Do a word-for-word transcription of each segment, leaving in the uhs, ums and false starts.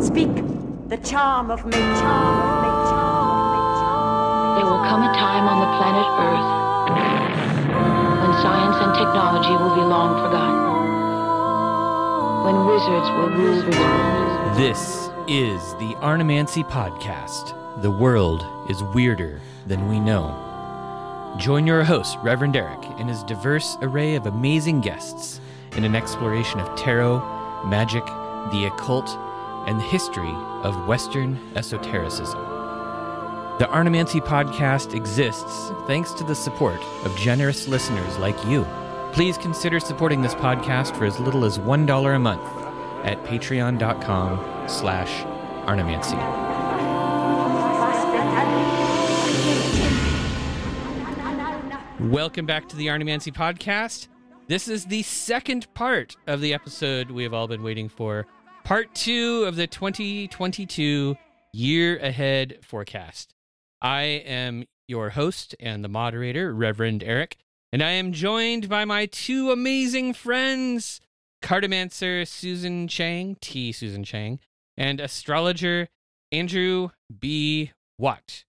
Speak the charm of me. There will come a time on the planet Earth when science and technology will be long forgotten. When wizards will rule the world. This is the Arnemancy Podcast. The world is weirder than we know. Join your host, Reverend Eric, and his diverse array of amazing guests in an exploration of tarot, magic, the occult, and the history of Western esotericism. The Arnemancy Podcast exists thanks to the support of generous listeners like you. Please consider supporting this podcast for as little as one dollar a month at patreon.com slash Arnemancy. Welcome back to the Arnemancy Podcast. This is the second part of the episode we have all been waiting for. Part two of the twenty twenty-two Year Ahead Forecast. I am your host and the moderator, Reverend Eric. And I am joined by my two amazing friends, cartomancer Susan Chang, T. Susan Chang, and astrologer Andrew B. Watt.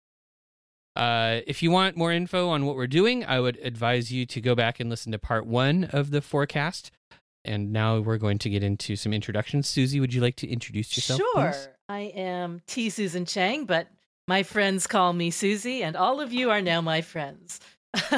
Uh, if you want more info on what we're doing, I would advise you to go back and listen to part one of the forecast. And now we're going to get into some introductions. Susie, would you like to introduce yourself? Sure. Please? I am T. Susan Chang, but my friends call me Susie, and all of you are now my friends.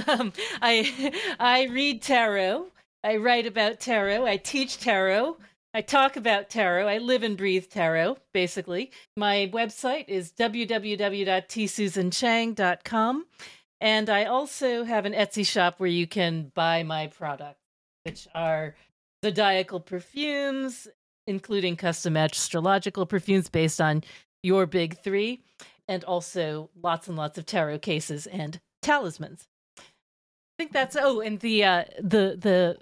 Um, I I read tarot, I write about tarot, I teach tarot, I talk about tarot, I live and breathe tarot, basically. My website is w w w dot t susan chang dot com, and I also have an Etsy shop where you can buy my products, which are zodiacal perfumes, including custom astrological perfumes based on your big three, and also lots and lots of tarot cases and talismans. I think that's oh, and the uh, the the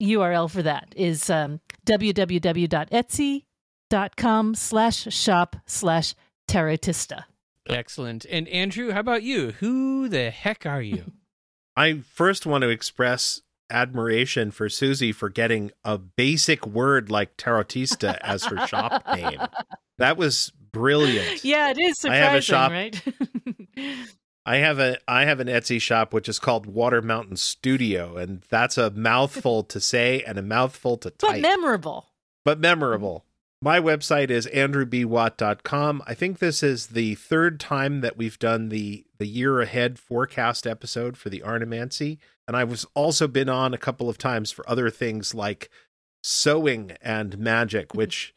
U R L for that is um, w w w dot etsy dot com slash shop slash tarotista. Excellent. And Andrew, how about you? Who the heck are you? I first want to express admiration for Susie for getting a basic word like tarotista as her shop name. That was brilliant. Yeah, it is surprising, I have a shop, right? I have a I have an Etsy shop which is called Water Mountain Studio, and that's a mouthful to say and a mouthful to type. But memorable. But memorable. My website is andrew b watt dot com. I think this is the third time that we've done the, the year ahead forecast episode for the Arnemancy, and I've also been on a couple of times for other things like sewing and magic, which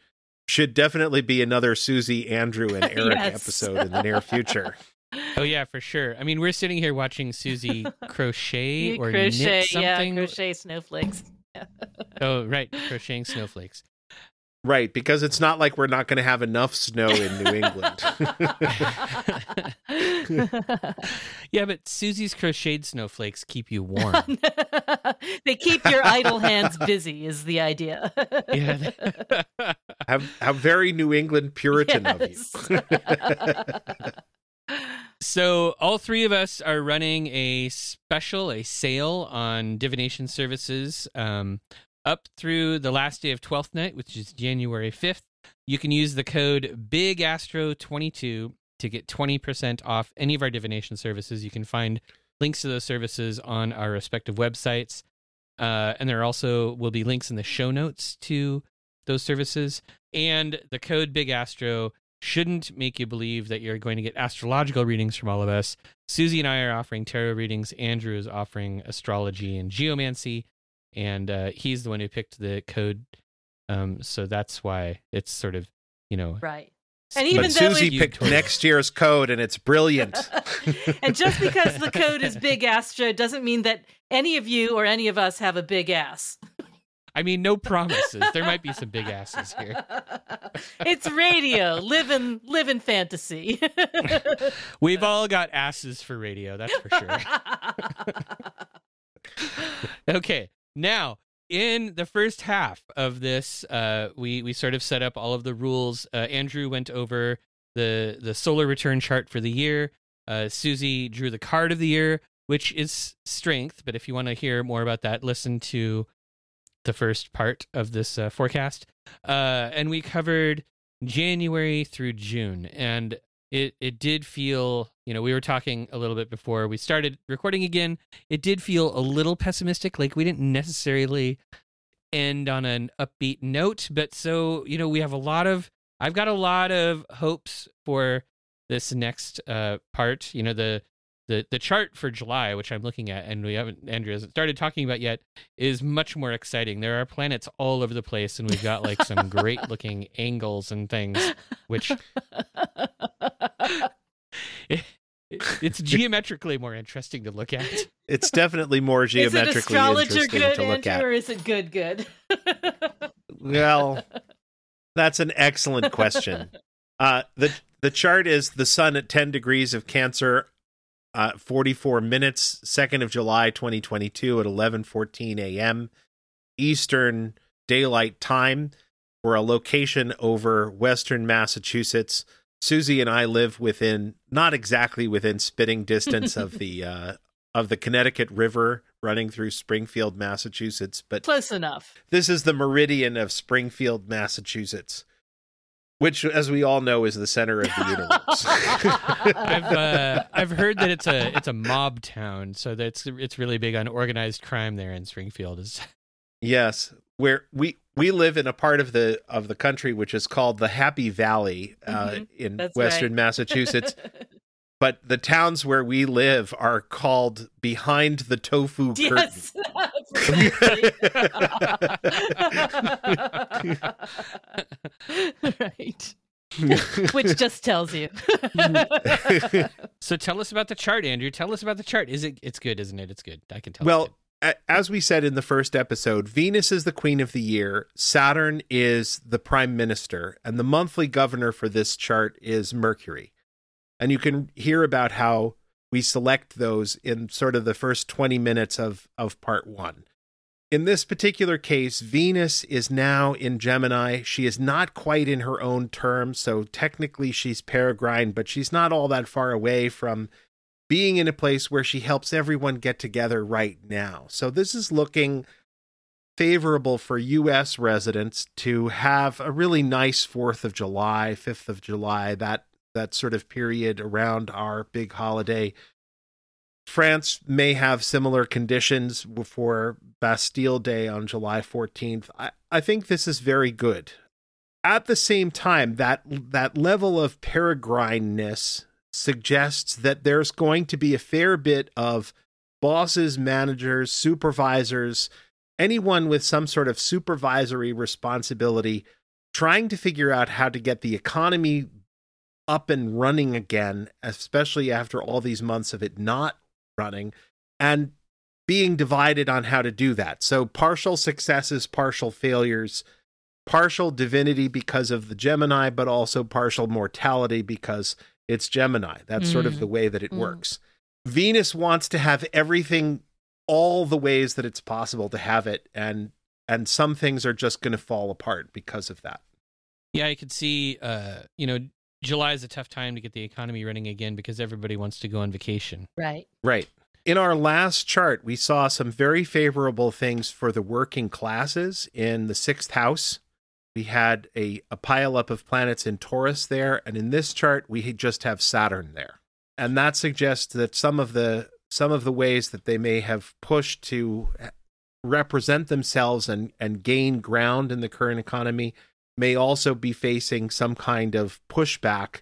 should definitely be another Susie, Andrew, and Eric yes. episode in the near future. Oh, yeah, for sure. I mean, we're sitting here watching Susie crochet or crochet, knit something. Yeah, crochet snowflakes. Oh, right. Crocheting snowflakes. Right, because it's not like we're not going to have enough snow in New England. Yeah, but Susie's crocheted snowflakes keep you warm. They keep your idle hands busy is the idea. Yeah. How, how very New England Puritan yes. of you. So all three of us are running a special, a sale on divination services um, up through the last day of Twelfth Night, which is January fifth. You can use the code Big Astro twenty-two to get twenty percent off any of our divination services. You can find links to those services on our respective websites. Uh, and there also will be links in the show notes to those services. And the code Big Astro shouldn't make you believe that you're going to get astrological readings from all of us. Susie and I are offering tarot readings. Andrew is offering astrology and geomancy, and uh, he's the one who picked the code. Um, so that's why it's sort of, you know, right. And even but though Susie picked totally. next year's code, and it's brilliant. And just because the code is Big Astro doesn't mean that any of you or any of us have a big ass. I mean, no promises. There might be some big asses here. It's radio. Live in, live in fantasy. We've all got asses for radio, that's for sure. Okay, now, in the first half of this, uh, we, we sort of set up all of the rules. Uh, Andrew went over the, the solar return chart for the year. Uh, Susie drew the card of the year, which is strength. But if you want to hear more about that, listen to the first part of this uh, forecast. Uh, and we covered January through June. And it, it did feel, you know, we were talking a little bit before we started recording again. It did feel a little pessimistic. Like we didn't necessarily end on an upbeat note, but so, you know, we have a lot of, I've got a lot of hopes for this next uh, part, you know, the, the, the chart for July, which I'm looking at and we haven't, Andrew hasn't started talking about yet, is much more exciting. There are planets all over the place and we've got like some great looking angles and things, which it, it's geometrically more interesting to look at. It's definitely more geometrically interesting good, to look Andrew, at. Or is it good, good? Well, that's an excellent question. Uh, the, the chart is the sun at ten degrees of Cancer, uh, forty-four minutes, second of July, twenty twenty-two at eleven fourteen a.m. Eastern Daylight Time. We're a location over Western Massachusetts. Susie and I live within, not exactly within spitting distance of the uh, of the Connecticut River running through Springfield, Massachusetts, but close enough. This is the meridian of Springfield, Massachusetts, which, as we all know, is the center of the universe. I've uh, I've heard that it's a it's a mob town, so that's it's really big on organized crime there in Springfield. Is yes, where we we live in a part of the of the country which is called the Happy Valley uh, mm-hmm. in that's Western right. Massachusetts. But the towns where we live are called Behind the Tofu Curtain. Yes. Right. Which just tells you. So tell us about the chart, Andrew. Tell us about the chart. Is it it's good, isn't it? It's good. I can tell. Well, a- as we said in the first episode, Venus is the queen of the year, Saturn is the prime minister, and the monthly governor for this chart is Mercury. And you can hear about how we select those in sort of the first twenty minutes of, of part one. In this particular case, Venus is now in Gemini. She is not quite in her own term, so technically she's peregrine, but she's not all that far away from being in a place where she helps everyone get together right now. So this is looking favorable for U S residents to have a really nice fourth of July, fifth of July, that that sort of period around our big holiday. France may have similar conditions before Bastille Day on July fourteenth. I, I think this is very good. At the same time, that that level of peregrineness suggests that there's going to be a fair bit of bosses, managers, supervisors, anyone with some sort of supervisory responsibility trying to figure out how to get the economy up and running again, especially after all these months of it not running, and being divided on how to do that. So partial successes, partial failures, partial divinity because of the Gemini, but also partial mortality because it's Gemini. That's mm. sort of the way that it mm. works. Venus wants to have everything, all the ways that it's possible to have it, and and some things are just going to fall apart because of that. Yeah, I could see, uh, you know, July is a tough time to get the economy running again because everybody wants to go on vacation. Right. Right. In our last chart, we saw some very favorable things for the working classes in the sixth house. We had a, a pileup of planets in Taurus there. And in this chart, we just have Saturn there. And that suggests that some of the some of the ways that they may have pushed to represent themselves and, and gain ground in the current economy may also be facing some kind of pushback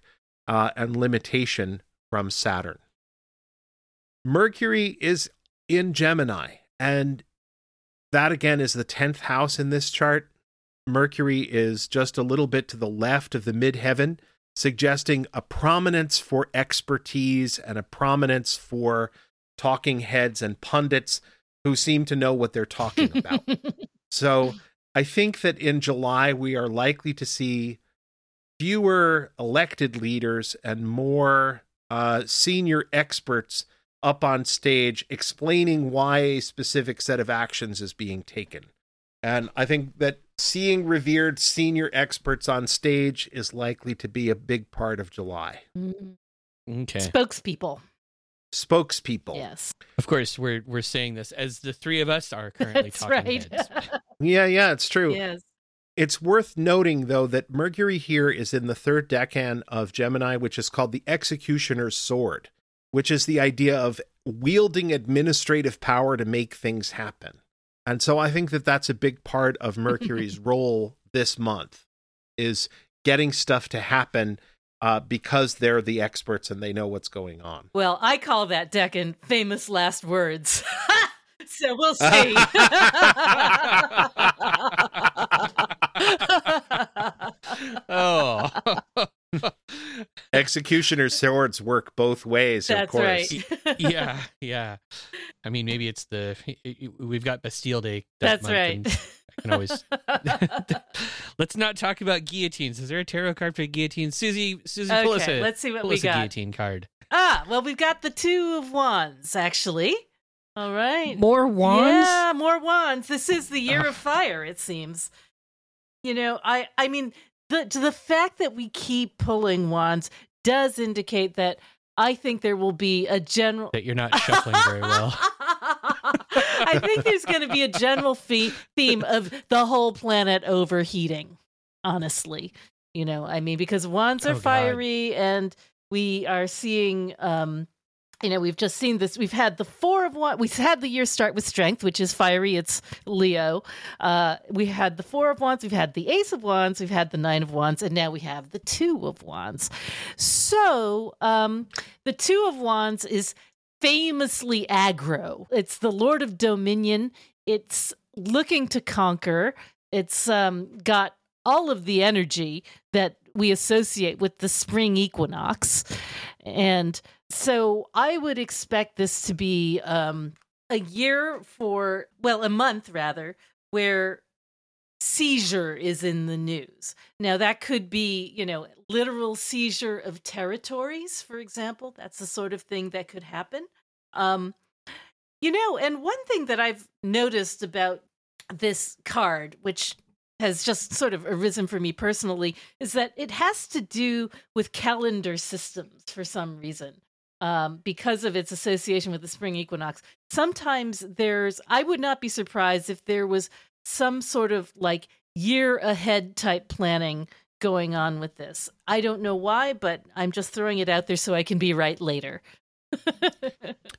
uh, and limitation from Saturn. Mercury is in Gemini, and that again is the tenth house in this chart. Mercury is just a little bit to the left of the midheaven, suggesting a prominence for expertise and a prominence for talking heads and pundits who seem to know what they're talking about. So I think that in July, we are likely to see fewer elected leaders and more uh, senior experts up on stage explaining why a specific set of actions is being taken. And I think that seeing revered senior experts on stage is likely to be a big part of July. Mm-hmm. Okay. Spokespeople. Spokespeople. Yes. Of course, we're we're saying this as the three of us are currently That's talking right. heads. Yeah, yeah, it's true. Yes. It's worth noting, though, that Mercury here is in the third decan of Gemini, which is called the Executioner's Sword, which is the idea of wielding administrative power to make things happen. And so I think that that's a big part of Mercury's role this month, is getting stuff to happen uh, because they're the experts and they know what's going on. Well, I call that decan famous last words. So we'll see. Oh. Executioner's swords work both ways, That's of course. Right. yeah, yeah. I mean, maybe it's the we've got Bastille Day. That That's month, right. I can always let's not talk about guillotines. Is there a tarot card for guillotines? Susie, Susie, okay, pull us a, let's see what pull we us got. A guillotine card. Ah, well, we've got the Two of Wands, actually. All right. More wands? Yeah, more wands. This is the year of fire, it seems. You know, I, I mean, the the fact that we keep pulling wands does indicate that I think there will be a general... That you're not shuffling very well. I think there's going to be a general fee- theme of the whole planet overheating, honestly. You know, I mean, because wands are oh, fiery God. And we are seeing... Um, You know, we've just seen this. We've had the four of wands. We've had the year start with strength, which is fiery. It's Leo. Uh, we had the four of wands. We've had the ace of wands. We've had the nine of wands. And now we have the two of wands. So um, the two of wands is famously aggro. It's the Lord of Dominion. It's looking to conquer. It's um, got all of the energy that we associate with the spring equinox. And so I would expect this to be um, a year for, well, a month rather, where seizure is in the news. Now, that could be, you know, literal seizure of territories, for example. That's the sort of thing that could happen. Um, you know, and one thing that I've noticed about this card, which has just sort of arisen for me personally, is that it has to do with calendar systems for some reason, um, because of its association with the spring equinox. Sometimes there's, I would not be surprised if there was some sort of like year ahead type planning going on with this. I don't know why, but I'm just throwing it out there so I can be right later.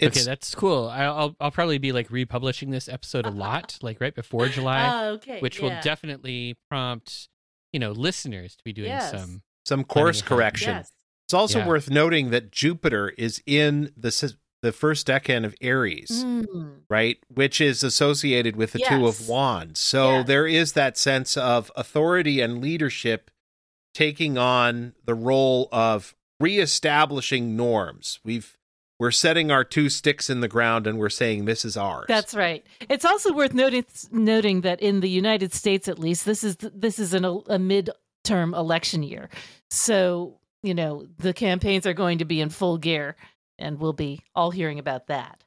Okay, that's cool. I'll I'll probably be like republishing this episode a lot, like right before July, oh, okay, which yeah. will definitely prompt, you know, listeners to be doing yes. some some course correction. Yes. It's also yeah. worth noting that Jupiter is in the the first decan of Aries, mm. right, which is associated with the yes. Two of Wands. So yes. there is that sense of authority and leadership taking on the role of reestablishing norms. We've We're setting our two sticks in the ground and we're saying this is ours. That's right. It's also worth noting, noting that in the United States, at least, this is this is an, a mid-term election year. So, you know, the campaigns are going to be in full gear and we'll be all hearing about that.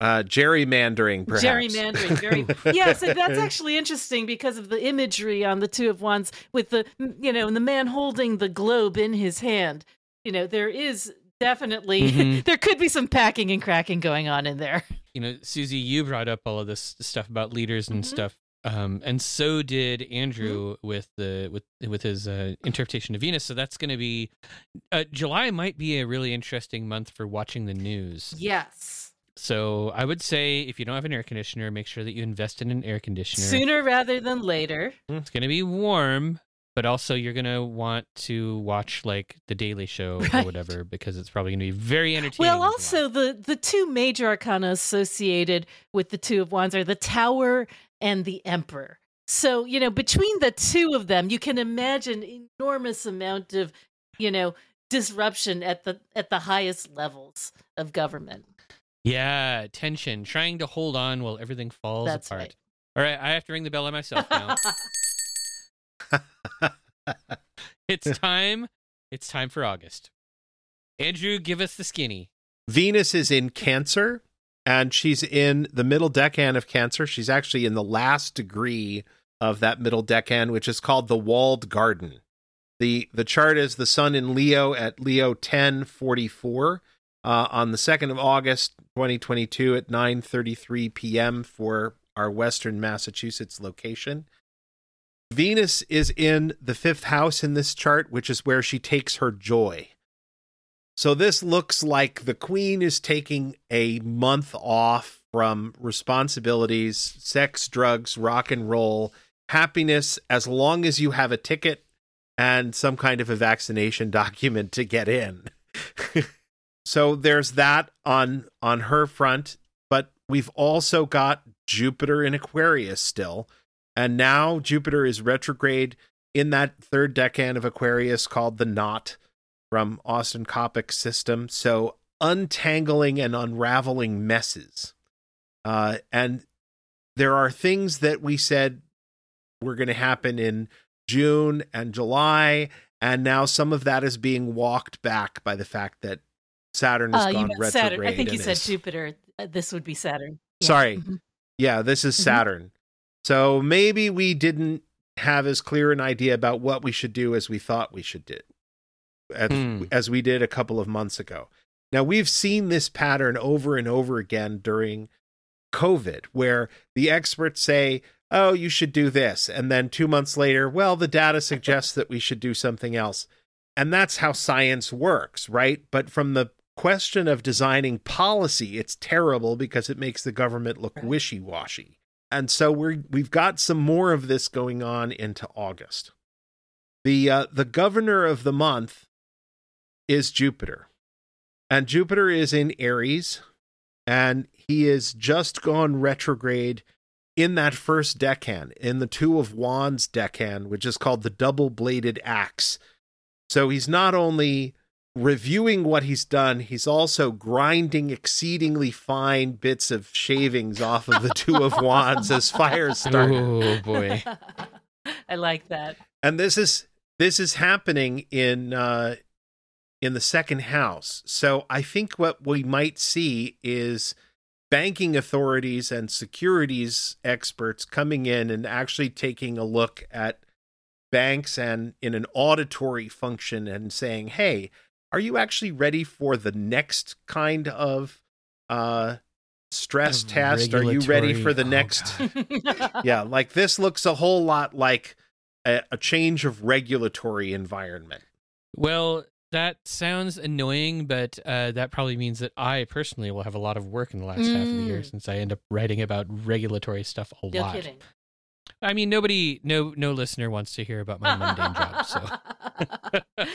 Uh, gerrymandering, perhaps. Gerrymandering. Very... yeah, so that's actually interesting because of the imagery on the Two of Wands with the, you know, and the man holding the globe in his hand. You know, there is... Definitely. Mm-hmm. There could be some packing and cracking going on in there. You know, Susie, you brought up all of this stuff about leaders and mm-hmm. stuff. Um, and so did Andrew mm-hmm. with the with with his uh, interpretation of Venus. So that's going to be uh, July might be a really interesting month for watching the news. Yes. So I would say if you don't have an air conditioner, make sure that you invest in an air conditioner. Sooner rather than later. It's going to be warm. But also, you're going to want to watch, like, The Daily Show right. or whatever, because it's probably going to be very entertaining. Well, also, the, the two major arcana associated with the Two of Wands are the Tower and the Emperor. So, you know, between the two of them, you can imagine enormous amount of, you know, disruption at the at the highest levels of government. Yeah, tension, trying to hold on while everything falls That's apart. Right. All right, I have to ring the bell on myself now. It's time. It's time for August. Andrew, give us the skinny. Venus is in Cancer, and she's in the middle decan of Cancer. She's actually in the last degree of that middle decan, which is called the Walled Garden. The The chart is the Sun in Leo at Leo ten forty-four uh, on the second of August, twenty twenty-two at nine thirty-three p.m. for our Western Massachusetts location. Venus is in the fifth house in this chart, which is where she takes her joy. So this looks like the queen is taking a month off from responsibilities, sex, drugs, rock and roll, happiness, as long as you have a ticket and some kind of a vaccination document to get in. So there's that on on her front, but we've also got Jupiter in Aquarius still. And now Jupiter is retrograde in that third decan of Aquarius called the knot from Austin Kopic's system. So untangling and unraveling messes. Uh, and there are things that we said were going to happen in June and July. And now some of that is being walked back by the fact that Saturn has uh, gone retrograde. Saturn. I think you said is... Jupiter. This would be Saturn. Yeah. Sorry. Mm-hmm. Yeah, this is Saturn. Mm-hmm. So maybe we didn't have as clear an idea about what we should do as we thought we should do, as, mm. as we did a couple of months ago. Now, we've seen this pattern over and over again during COVID, where the experts say, oh, you should do this. And then two months later, well, the data suggests that we should do something else. And that's how science works, right? But from the question of designing policy, it's terrible because it makes the government look wishy-washy. And so we're, we've got some more of this going on into August. The uh, the governor of the month is Jupiter. And Jupiter is in Aries. And he is just gone retrograde in that first decan, in the Two of Wands decan, which is called the double-bladed axe. So he's not only reviewing what he's done, he's also grinding exceedingly fine bits of shavings off of the Two of Wands as fire starter. Oh boy. I like that. And this is this is happening in uh in the second house. So I think what we might see is banking authorities and securities experts coming in and actually taking a look at banks and in an auditory function and saying, hey, are you actually ready for the next kind of uh, stress test? Are you ready for the oh next? Yeah, like this looks a whole lot like a, a change of regulatory environment. Well, that sounds annoying, but uh, that probably means that I personally will have a lot of work in the last mm. half of the year since I end up writing about regulatory stuff a no lot. Kidding. I mean, nobody, no, no listener wants to hear about my mundane job. So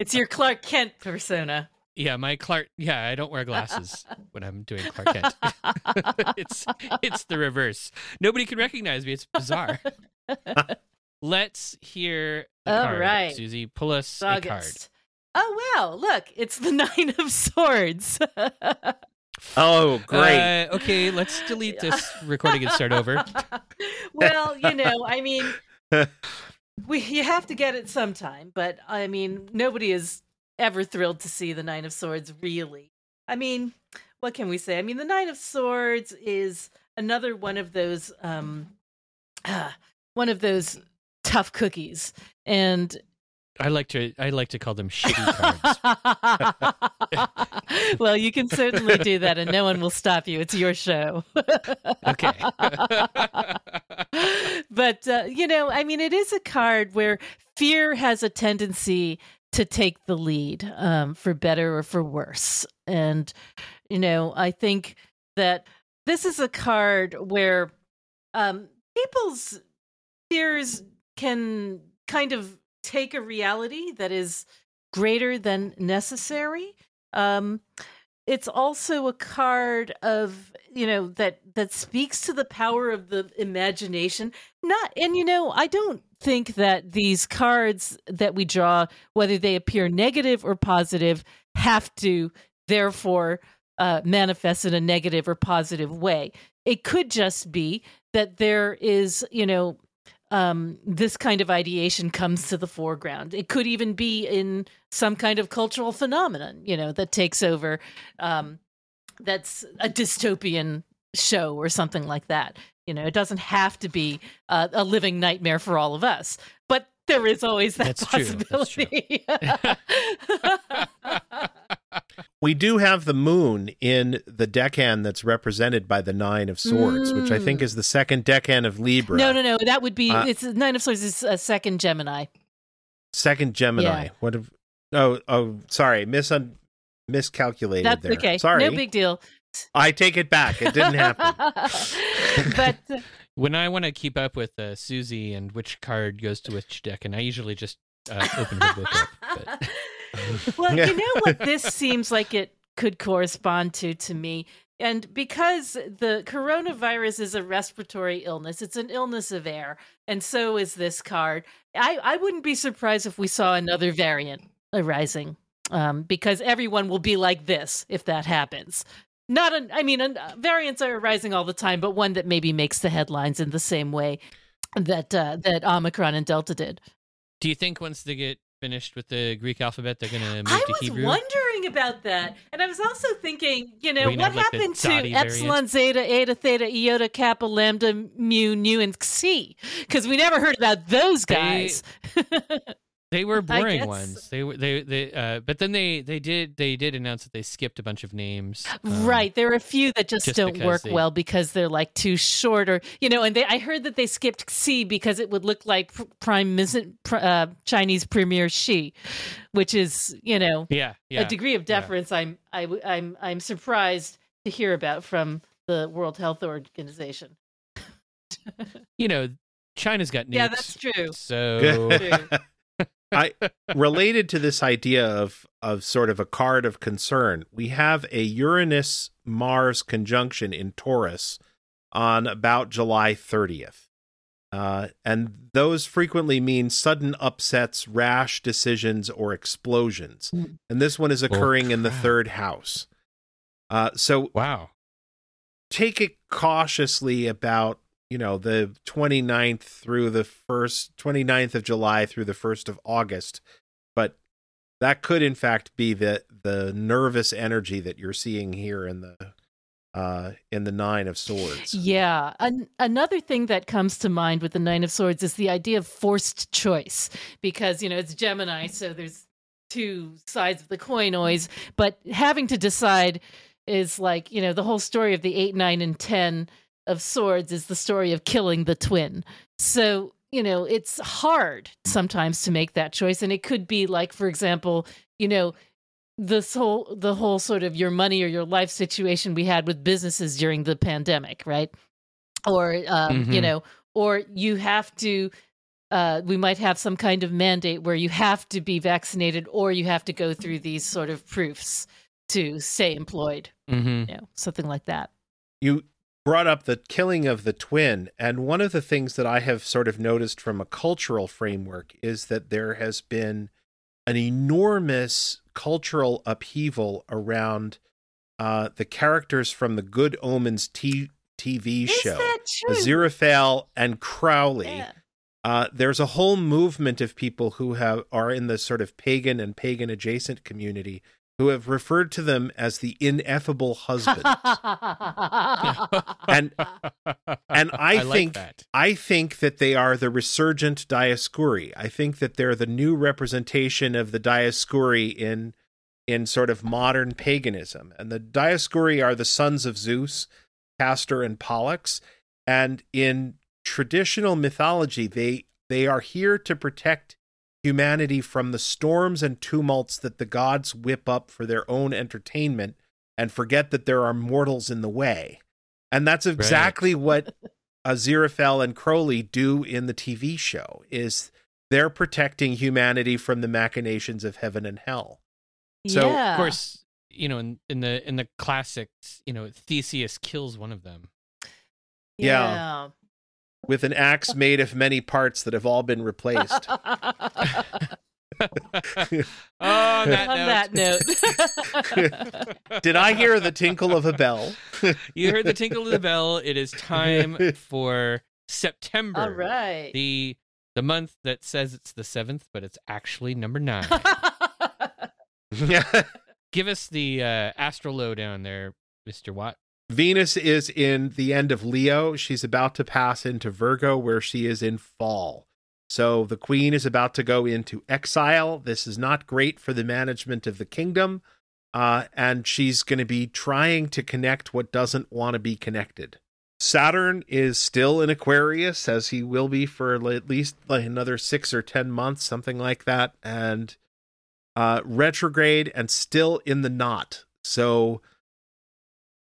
it's your Clark Kent persona. Yeah, my Clark. Yeah, I don't wear glasses when I'm doing Clark Kent. it's it's the reverse. Nobody can recognize me. It's bizarre. Let's hear the All card, right. Susie. Pull us August. a card. Oh wow! Look, it's the Nine of Swords. Oh, great. Uh, okay, let's delete this recording and start over. Well, you know, I mean, we you have to get it sometime, but I mean, nobody is ever thrilled to see the Nine of Swords, really. I mean, what can we say? I mean, the Nine of Swords is another one of those, um, uh, one of those tough cookies, and I like to I like to call them shitty cards. Well, you can certainly do that, and no one will stop you. It's your show. Okay. But, uh, you know, I mean, it is a card where fear has a tendency to take the lead, um, for better or for worse. And, you know, I think that this is a card where um, people's fears can kind of take a reality that is greater than necessary. Um, it's also a card of, you know, that that speaks to the power of the imagination. Not, and you know, I don't think that these cards that we draw, whether they appear negative or positive, have to therefore uh, manifest in a negative or positive way. It could just be that there is, you know, Um, this kind of ideation comes to the foreground. It could even be in some kind of cultural phenomenon, you know, that takes over. Um, that's a dystopian show or something like that. You know, it doesn't have to be uh, a living nightmare for all of us, but there is always that that's possibility. True. That's true. We do have the moon in the decan that's represented by the Nine of Swords, mm. which I think is the second decan of Libra. No, no, no. That would be uh, it's Nine of Swords is a second Gemini. Second Gemini. Yeah. What? If, oh, oh, sorry, misun miscalculated that's, there. Okay, sorry. No big deal. I take it back. It didn't happen. But uh, when I want to keep up with uh, Susie and which card goes to which decan, I usually just uh, open her book up. But... Well, you know what this seems like it could correspond to to me? And because the coronavirus is a respiratory illness, it's an illness of air, and so is this card. I, I wouldn't be surprised if we saw another variant arising, um, because everyone will be like this if that happens. Not an, I mean, an, uh, variants are arising all the time, but one that maybe makes the headlines in the same way that uh, that Omicron and Delta did. Do you think once they get finished with the Greek alphabet, they're going to move I to Hebrew? I was wondering about that. And I was also thinking, you know, what have, like, happened to epsilon, variant? Zeta, eta, theta, iota, kappa, lambda, mu, nu, and xi? Because we never heard about those guys. They, they were boring ones. They were, they, they, uh, but then they, they did, they did announce that they skipped a bunch of names. Um, right. There are a few that just, just don't work they... well because they're like too short, or, you know, and they, I heard that they skipped xi because it would look like Prime uh, Chinese Premier Xi, which is, you know, yeah, yeah, a degree of deference. Yeah. I'm, I, I'm, I'm surprised to hear about from the World Health Organization. You know, China's got nukes. Yeah, that's true. So. That's true. I related to this idea of of sort of a card of concern. We have a Uranus Mars conjunction in Taurus on about July thirtieth, uh, and those frequently mean sudden upsets, rash decisions, or explosions. And this one is occurring oh, in the third house. Uh, so wow, take it cautiously about, you know, the twenty-ninth through the first, twenty-ninth of July through the first of August. But that could, in fact, be the, the nervous energy that you're seeing here in the uh, in the Nine of Swords. Yeah. An- another thing that comes to mind with the Nine of Swords is the idea of forced choice, because, you know, it's Gemini, so there's two sides of the coin always. But having to decide is like, you know, the whole story of the eight, nine, and ten of swords is the story of killing the twin. So, you know, it's hard sometimes to make that choice. And it could be like, for example, you know, this whole, the whole sort of your money or your life situation we had with businesses during the pandemic, right? Or, um, mm-hmm. you know, or you have to, uh, we might have some kind of mandate where you have to be vaccinated or you have to go through these sort of proofs to stay employed, mm-hmm. you know, something like that. You brought up the killing of the twin. And one of the things that I have sort of noticed from a cultural framework is that there has been an enormous cultural upheaval around uh, the characters from the Good Omens t- TV is show, Aziraphale and Crowley. Yeah. Uh, there's a whole movement of people who have are in the sort of pagan and pagan adjacent community who have referred to them as the ineffable husbands. and and I, I think like I think that they are the resurgent Dioscuri. I think that they're the new representation of the Dioscuri in in sort of modern paganism. And the Dioscuri are the sons of Zeus, Castor and Pollux, and in traditional mythology they they are here to protect humanity from the storms and tumults that the gods whip up for their own entertainment, and forget that there are mortals in the way. And that's exactly right. What Aziraphale and Crowley do in the T V show, is they're protecting humanity from the machinations of heaven and hell. So yeah. Of course, you know, in, in the in the classics, you know, Theseus kills one of them. Yeah. yeah. With an axe made of many parts that have all been replaced. Oh, on that on note. That note. Did I hear the tinkle of a bell? You heard the tinkle of the bell. It is time for September. All right. The the month that says it's the seventh, but it's actually number nine. Yeah. Give us the uh, astral lowdown there, Mister Watt. Venus is in the end of Leo. She's about to pass into Virgo, where she is in fall. So the queen is about to go into exile. This is not great for the management of the kingdom. Uh, and she's going to be trying to connect what doesn't want to be connected. Saturn is still in Aquarius, as he will be for at least like another six or ten months, something like that. And uh, retrograde and still in the knot. So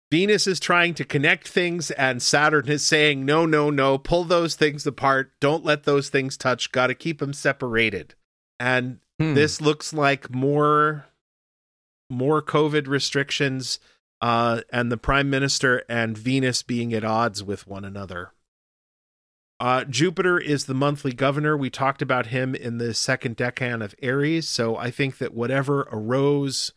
Venus is trying to connect things, and Saturn is saying, no, no, no, pull those things apart. Don't let those things touch. Got to keep them separated. And hmm. this looks like more, more COVID restrictions uh, and the Prime Minister and Venus being at odds with one another. Uh, Jupiter is the monthly governor. We talked about him in the second decan of Aries. So I think that whatever arose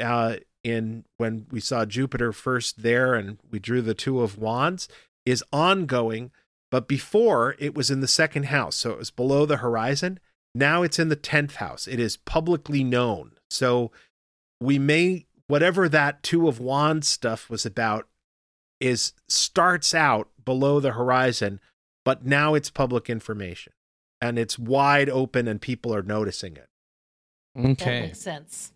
uh, in when we saw Jupiter first there and we drew the Two of Wands is ongoing, but before it was in the second house. So it was below the horizon. Now it's in the tenth house. It is publicly known. So we may, whatever that Two of Wands stuff was about is starts out below the horizon, but now it's public information and it's wide open and people are noticing it. Okay. That makes sense.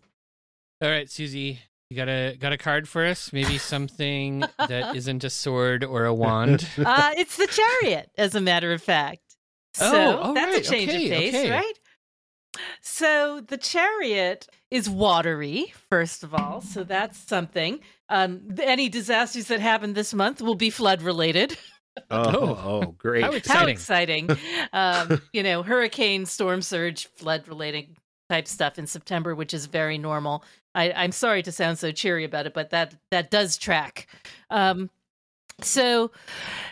All right, Susie, you got a got a card for us? Maybe something that isn't a sword or a wand? Uh, it's the Chariot, as a matter of fact. So oh, that's right. a change okay, of pace, okay. right? So the Chariot is watery, first of all. So that's something. Um, any disasters that happen this month will be flood related. Oh, oh great. How exciting. How exciting. um, you know, hurricane, storm surge, flood related type stuff in September, which is very normal. I, I'm sorry to sound so cheery about it, but that, that does track. Um, So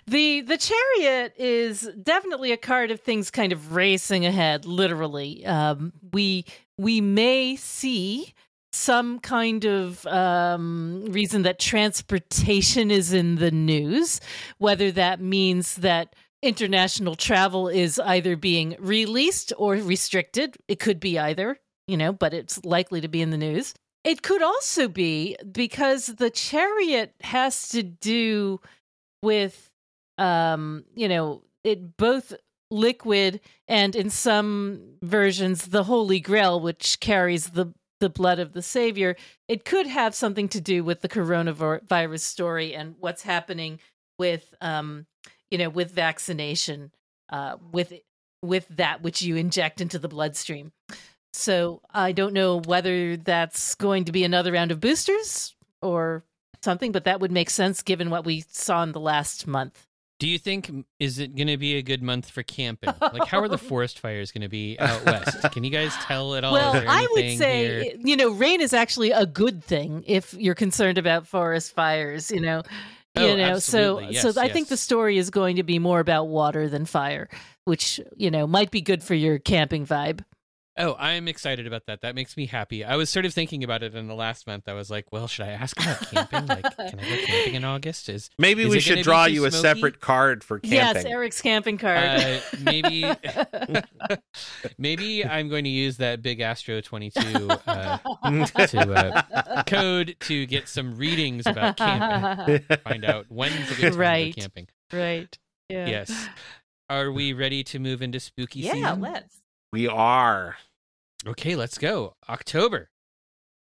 the the Chariot is definitely a card of things kind of racing ahead, literally. Um, we we may see some kind of um, reason that transportation is in the news, whether that means that international travel is either being released or restricted. It could be either, you know, but it's likely to be in the news. It could also be because the Chariot has to do with, um, you know, it both liquid and in some versions, the Holy Grail, which carries the, the blood of the Savior. It could have something to do with the coronavirus story and what's happening with, um, you know, with vaccination, uh, with with that which you inject into the bloodstream. So I don't know whether that's going to be another round of boosters or something, but that would make sense given what we saw in the last month. Do you think, is it going to be a good month for camping? Like, how are the forest fires going to be out west? Can you guys tell at all? Well, I would say, here? you know, rain is actually a good thing if you're concerned about forest fires, you know. You oh, know, so yes, so yes. I think the story is going to be more about water than fire, which, you know, might be good for your camping vibe. Oh, I'm excited about that. That makes me happy. I was sort of thinking about it in the last month. I was like, well, should I ask about camping? Like, can I go camping in August? Is Maybe is we should draw you smoky? a separate card for camping. Yes, Eric's camping card. Uh, maybe maybe I'm going to use that Big Astro twenty-two uh, to, uh, code to get some readings about camping. Find out when's a good time right. to go camping. Right, yeah. Yes. Are we ready to move into spooky yeah, season? Yeah, let's. We are. Okay, let's go. October.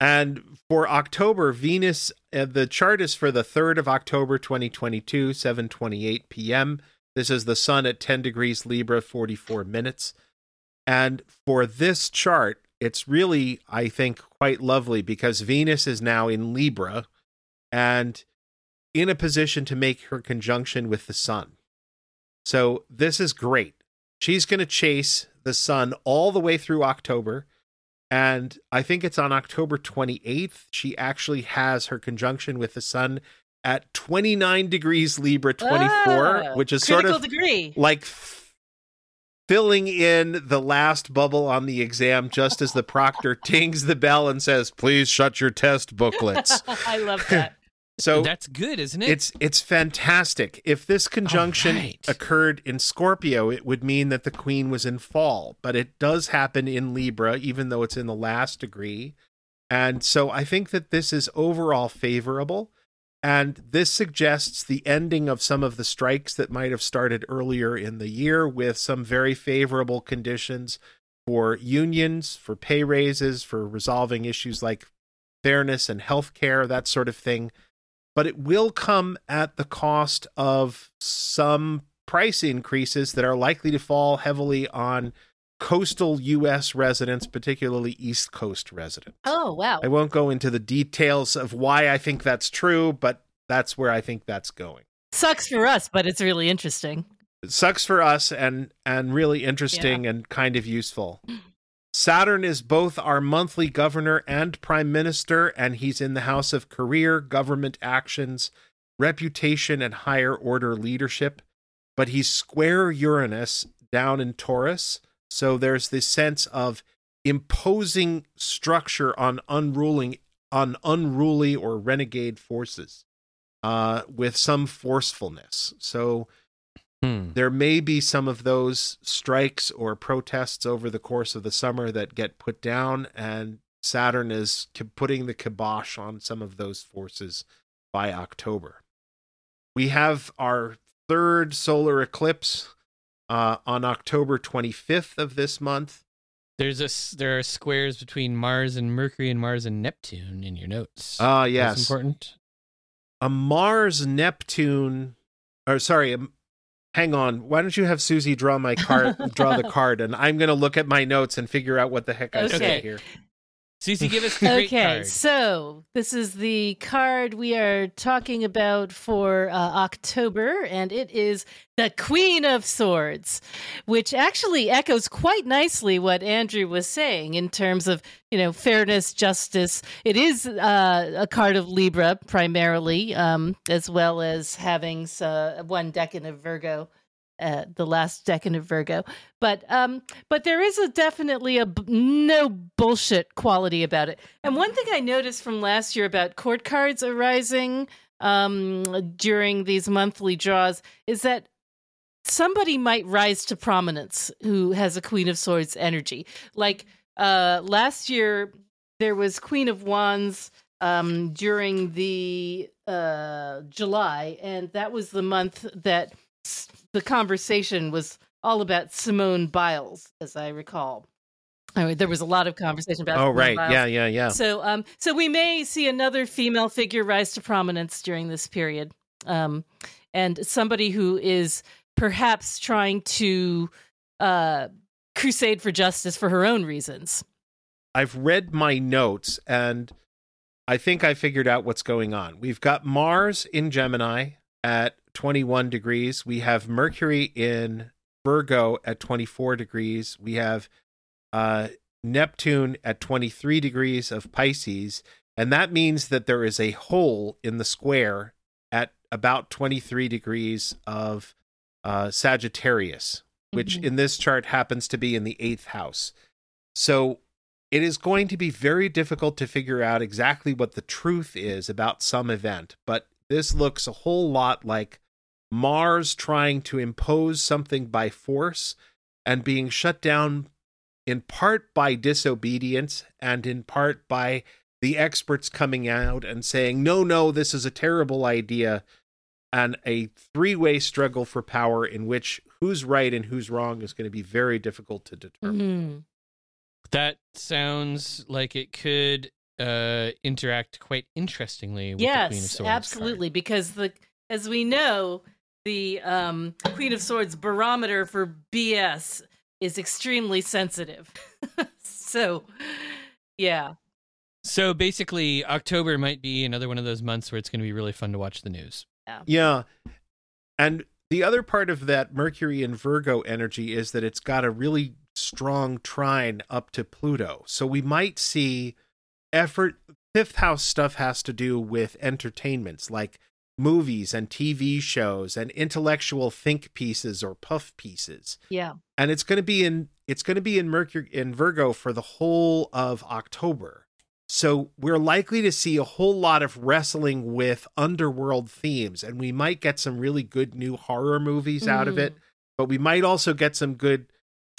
And for October, Venus, uh, the chart is for the third of October, twenty twenty-two, seven twenty-eight p.m. This is the sun at ten degrees Libra, forty-four minutes. And for this chart, it's really, I think, quite lovely because Venus is now in Libra and in a position to make her conjunction with the sun. So this is great. She's going to chase the sun all the way through October. And I think it's on October twenty-eighth. She actually has her conjunction with the sun at twenty-nine degrees Libra twenty-four, oh, which is sort of degree. like f- filling in the last bubble on the exam, just as the proctor tings the bell and says, please shut your test booklets. I love that. So that's good, isn't it? It's it's fantastic. If this conjunction All right. occurred in Scorpio, it would mean that the queen was in fall, but it does happen in Libra, even though it's in the last degree. And so I think that this is overall favorable. And this suggests the ending of some of the strikes that might have started earlier in the year with some very favorable conditions for unions, for pay raises, for resolving issues like fairness and healthcare, that sort of thing. But it will come at the cost of some price increases that are likely to fall heavily on coastal U S residents, particularly East Coast residents. Oh, wow. I won't go into the details of why I think that's true, but that's where I think that's going. Sucks for us, but it's really interesting. It sucks for us and, and really interesting yeah. and kind of useful. Saturn is both our monthly governor and prime minister, and he's in the house of career, government actions, reputation, and higher order leadership. But he's square Uranus down in Taurus, so there's this sense of imposing structure on unruly, on unruly or renegade forces uh, with some forcefulness. So there may be some of those strikes or protests over the course of the summer that get put down, and Saturn is putting the kibosh on some of those forces by October. We have our third solar eclipse uh, on October twenty-fifth of this month. There's a, there are squares between Mars and Mercury and Mars and Neptune in your notes. Ah, uh, yes. That's important. A Mars-Neptune, or sorry, a Hang on. Why don't you have Susie draw my card, draw the card, and I'm going to look at my notes and figure out what the heck I okay. said here. Susie, give us the okay, great card. Okay, so this is the card we are talking about for uh, October, and it is the Queen of Swords, which actually echoes quite nicely what Andrew was saying in terms of, you know, fairness, justice. It is uh, a card of Libra primarily, um, as well as having uh, one decan of Virgo. Uh, the last decan of Virgo, but um, but there is a definitely a b- no bullshit quality about it. And one thing I noticed from last year about court cards arising um, during these monthly draws is that somebody might rise to prominence who has a Queen of Swords energy. Like uh, last year, there was Queen of Wands um, during the uh, July, and that was the month that. The conversation was all about Simone Biles, as I recall. I mean, there was a lot of conversation about oh, Simone right. Biles. Yeah, yeah, yeah. So um, so we may see another female figure rise to prominence during this period. Um, and somebody who is perhaps trying to uh, crusade for justice for her own reasons. I've read my notes, and I think I figured out what's going on. We've got Mars in Gemini at twenty-one degrees. We have Mercury in Virgo at twenty-four degrees. We have uh, Neptune at twenty-three degrees of Pisces. And that means that there is a hole in the square at about twenty-three degrees of uh, Sagittarius, which mm-hmm. in this chart happens to be in the eighth house. So it is going to be very difficult to figure out exactly what the truth is about some event, but this looks a whole lot like Mars trying to impose something by force and being shut down in part by disobedience and in part by the experts coming out and saying, no, no, this is a terrible idea, and a three-way struggle for power in which who's right and who's wrong is going to be very difficult to determine. Mm-hmm. That sounds like it could... Uh, interact quite interestingly with yes, the Queen of Swords. Yes, absolutely, card. Because the as we know, the um, Queen of Swords barometer for B S is extremely sensitive. So, yeah. So basically, October might be another one of those months where it's going to be really fun to watch the news. Yeah. Yeah. And the other part of that Mercury and Virgo energy is that it's got a really strong trine up to Pluto. So we might see... effort. Fifth house stuff has to do with entertainments like movies and T V shows and intellectual think pieces or puff pieces. Yeah. And it's going to be in, it's going to be in Mercury in Virgo for the whole of October. So we're likely to see a whole lot of wrestling with underworld themes, and we might get some really good new horror movies mm. out of it, but we might also get some good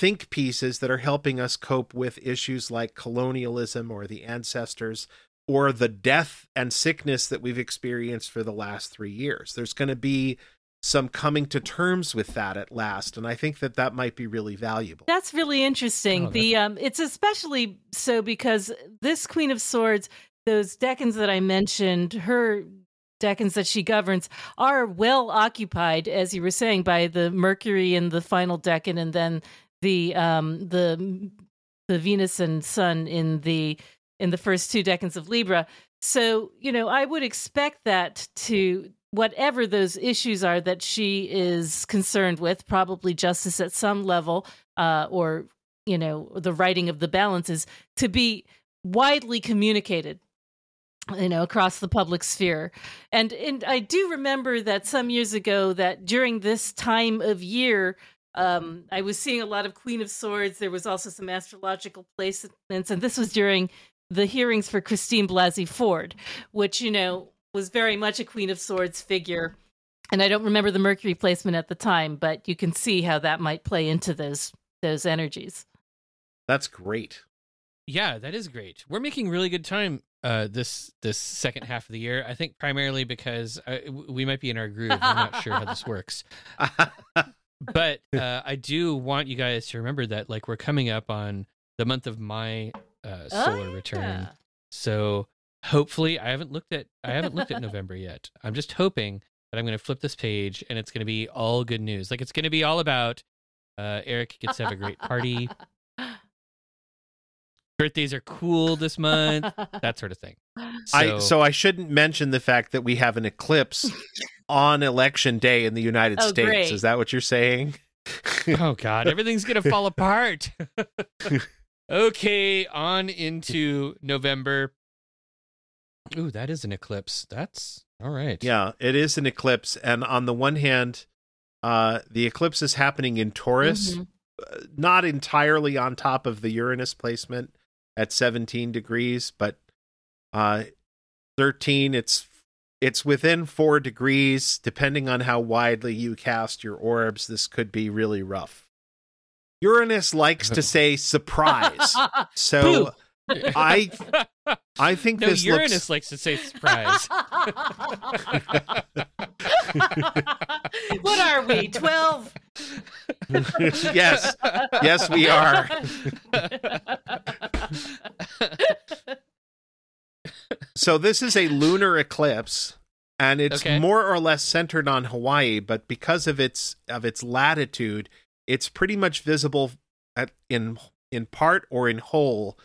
think pieces that are helping us cope with issues like colonialism or the ancestors or the death and sickness that we've experienced for the last three years. There's going to be some coming to terms with that at last, and I think that that might be really valuable. That's really interesting. The um, it's especially so because this Queen of Swords those decans that I mentioned, her decans that she governs are well occupied, as you were saying, by the Mercury in the final decan, and then the um, the the Venus and Sun in the in the first two decans of Libra. So, you know, I would expect that to, whatever those issues are that she is concerned with, probably justice at some level, uh, or, you know, the righting of the balances, to be widely communicated, you know, across the public sphere. And, and I do remember that some years ago, that during this time of year, um, I was seeing a lot of Queen of Swords. There was also some astrological placements, and this was during the hearings for Christine Blasey Ford, which, you know, was very much a Queen of Swords figure. And I don't remember the Mercury placement at the time, but you can see how that might play into those those energies. That's great. Yeah, that is great. We're making really good time uh, this this second half of the year, I think, primarily because uh, we might be in our groove. I'm not sure how this works. But uh, I do want you guys to remember that, like, we're coming up on the month of May uh, solar oh, yeah. return. So hopefully, I haven't looked at I haven't looked at November yet. I'm just hoping that I'm going to flip this page and it's going to be all good news. Like, it's going to be all about uh, Eric gets to have a great party. Birthdays are cool this month, that sort of thing. So I, so I shouldn't mention the fact that we have an eclipse on election day in the United oh, States. Great. Is that what you're saying? Oh, God, everything's going to fall apart. Okay, on into November. Ooh, that is an eclipse. That's all right. Yeah, it is an eclipse. And on the one hand, uh, the eclipse is happening in Taurus, mm-hmm. uh, not entirely on top of the Uranus placement at seventeen degrees, but uh, thirteen, it's it's within four degrees. Depending on how widely you cast your orbs, this could be really rough. Uranus likes to say surprise. So I I think no, this Uranus looks... likes to say surprise. What are we, twelve? Yes. Yes, we are. So this is a lunar eclipse, and it's okay. more or less centered on Hawaii, but because of its of its latitude, it's pretty much visible at, in in part or in whole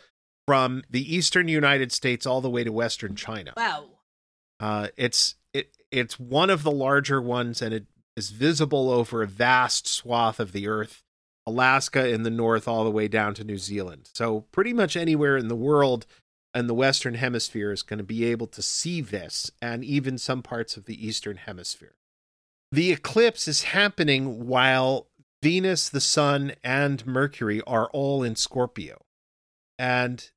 from the eastern United States all the way to western China. Wow. Uh, it's it it's one of the larger ones, and it is visible over a vast swath of the earth, Alaska in the north all the way down to New Zealand. So pretty much anywhere in the world and the western hemisphere is going to be able to see this, and even some parts of the eastern hemisphere. The eclipse is happening while Venus, the Sun, and Mercury are all in Scorpio. And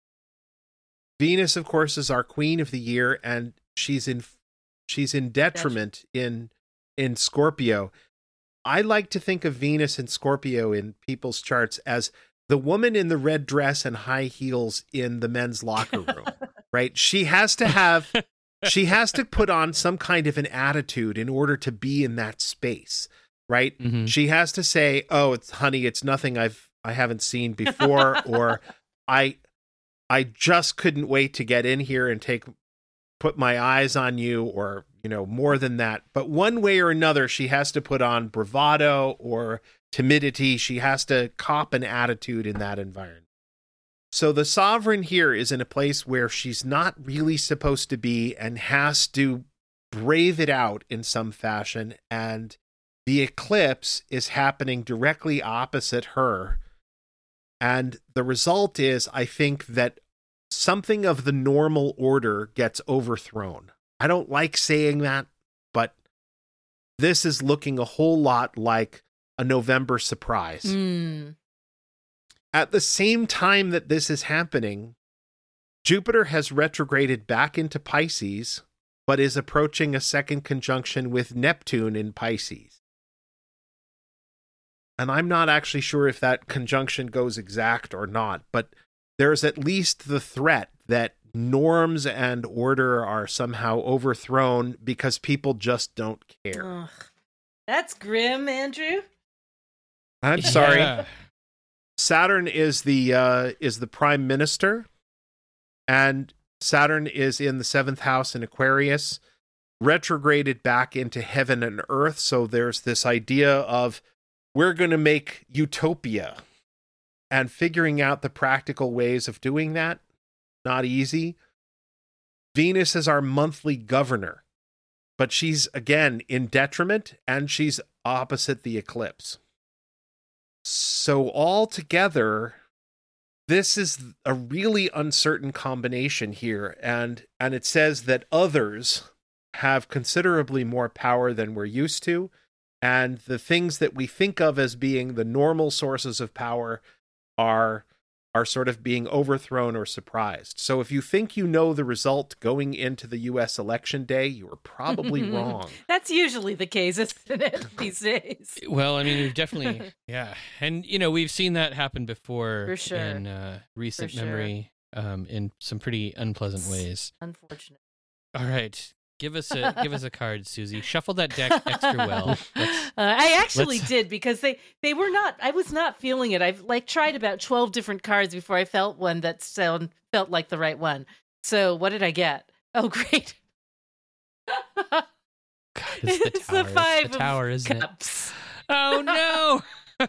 Venus, of course, is our queen of the year, and she's in she's in detriment in in Scorpio. I like to think of Venus in Scorpio in people's charts as the woman in the red dress and high heels in the men's locker room, right? She has to have she has to put on some kind of an attitude in order to be in that space, right? Mm-hmm. She has to say, "Oh, it's honey, it's nothing I've I haven't seen before," or I I just couldn't wait to get in here and take put my eyes on you, or, you know, more than that. But one way or another, she has to put on bravado or timidity. She has to cop an attitude in that environment. So the sovereign here is in a place where she's not really supposed to be and has to brave it out in some fashion. And the eclipse is happening directly opposite her. And the result is, I think, that something of the normal order gets overthrown. I don't like saying that, but this is looking a whole lot like a November surprise. Mm. At the same time that this is happening, Jupiter has retrograded back into Pisces, but is approaching a second conjunction with Neptune in Pisces. And I'm not actually sure if that conjunction goes exact or not, but there's at least the threat that norms and order are somehow overthrown because people just don't care. Ugh. That's grim, Andrew. I'm sorry. Yeah. Saturn is the uh, is the prime minister, and Saturn is in the seventh house in Aquarius, retrograded back into heaven and earth. So there's this idea of we're going to make utopia, and figuring out the practical ways of doing that, not easy. Venus is our monthly governor, but she's, again, in detriment, and she's opposite the eclipse. So altogether, this is a really uncertain combination here, and, and it says that others have considerably more power than we're used to, and the things that we think of as being the normal sources of power are are sort of being overthrown or surprised. So if you think you know the result going into the U S election day, you are probably wrong. That's usually the case, isn't it, these days? Well, I mean, we've definitely, yeah. And, you know, we've seen that happen before For sure. in uh, recent For sure. memory um, in some pretty unpleasant ways. Unfortunate. All right. Give us a give us a card, Susie. Shuffle that deck extra well. Uh, I actually did because they, they were not. I was not feeling it. I've like tried about twelve different cards before I felt one that sound felt like the right one. So what did I get? Oh, great! God, it's the it's tower. The five it's the tower, of isn't cups. It? Oh no!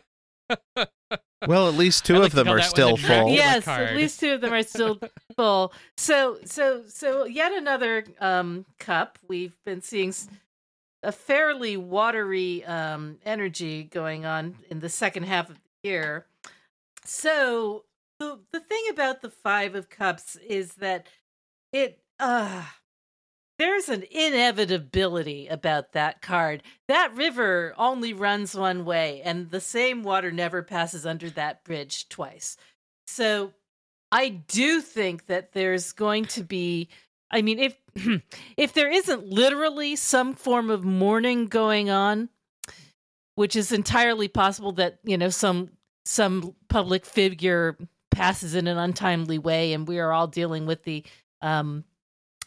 Well, at least two like of them are still full. Yes, at least two of them are still full. So, so, so, yet another um, cup. We've been seeing a fairly watery um, energy going on in the second half of the year. So, the the thing about the Five of Cups is that it uh, there's an inevitability about that card. That river only runs one way, and the same water never passes under that bridge twice. So I do think that there's going to be, I mean, if if there isn't literally some form of mourning going on, which is entirely possible that, you know, some some public figure passes in an untimely way, and we are all dealing with the um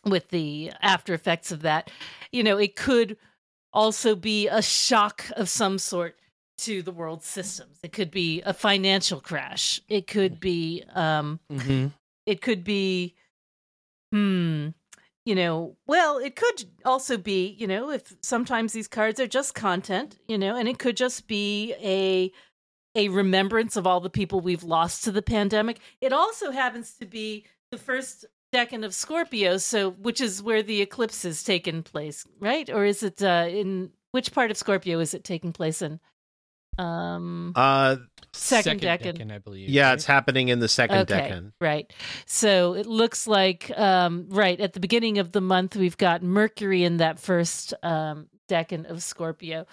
with the after effects of that, you know, it could also be a shock of some sort to the world systems. It could be a financial crash. It could be, um, mm-hmm. it could be, hmm, you know, well, it could also be, you know, if sometimes these cards are just content, you know, and it could just be a, a remembrance of all the people we've lost to the pandemic. It also happens to be the first second of Scorpio, so which is where the eclipse has taken place, right? Or is it uh, in which part of Scorpio is it taking place in? Um, uh, second, second decan, decan, I believe. Yeah, right? It's happening in the second okay, decan, right? So it looks like um, right at the beginning of the month we've got Mercury in that first um, decan of Scorpio.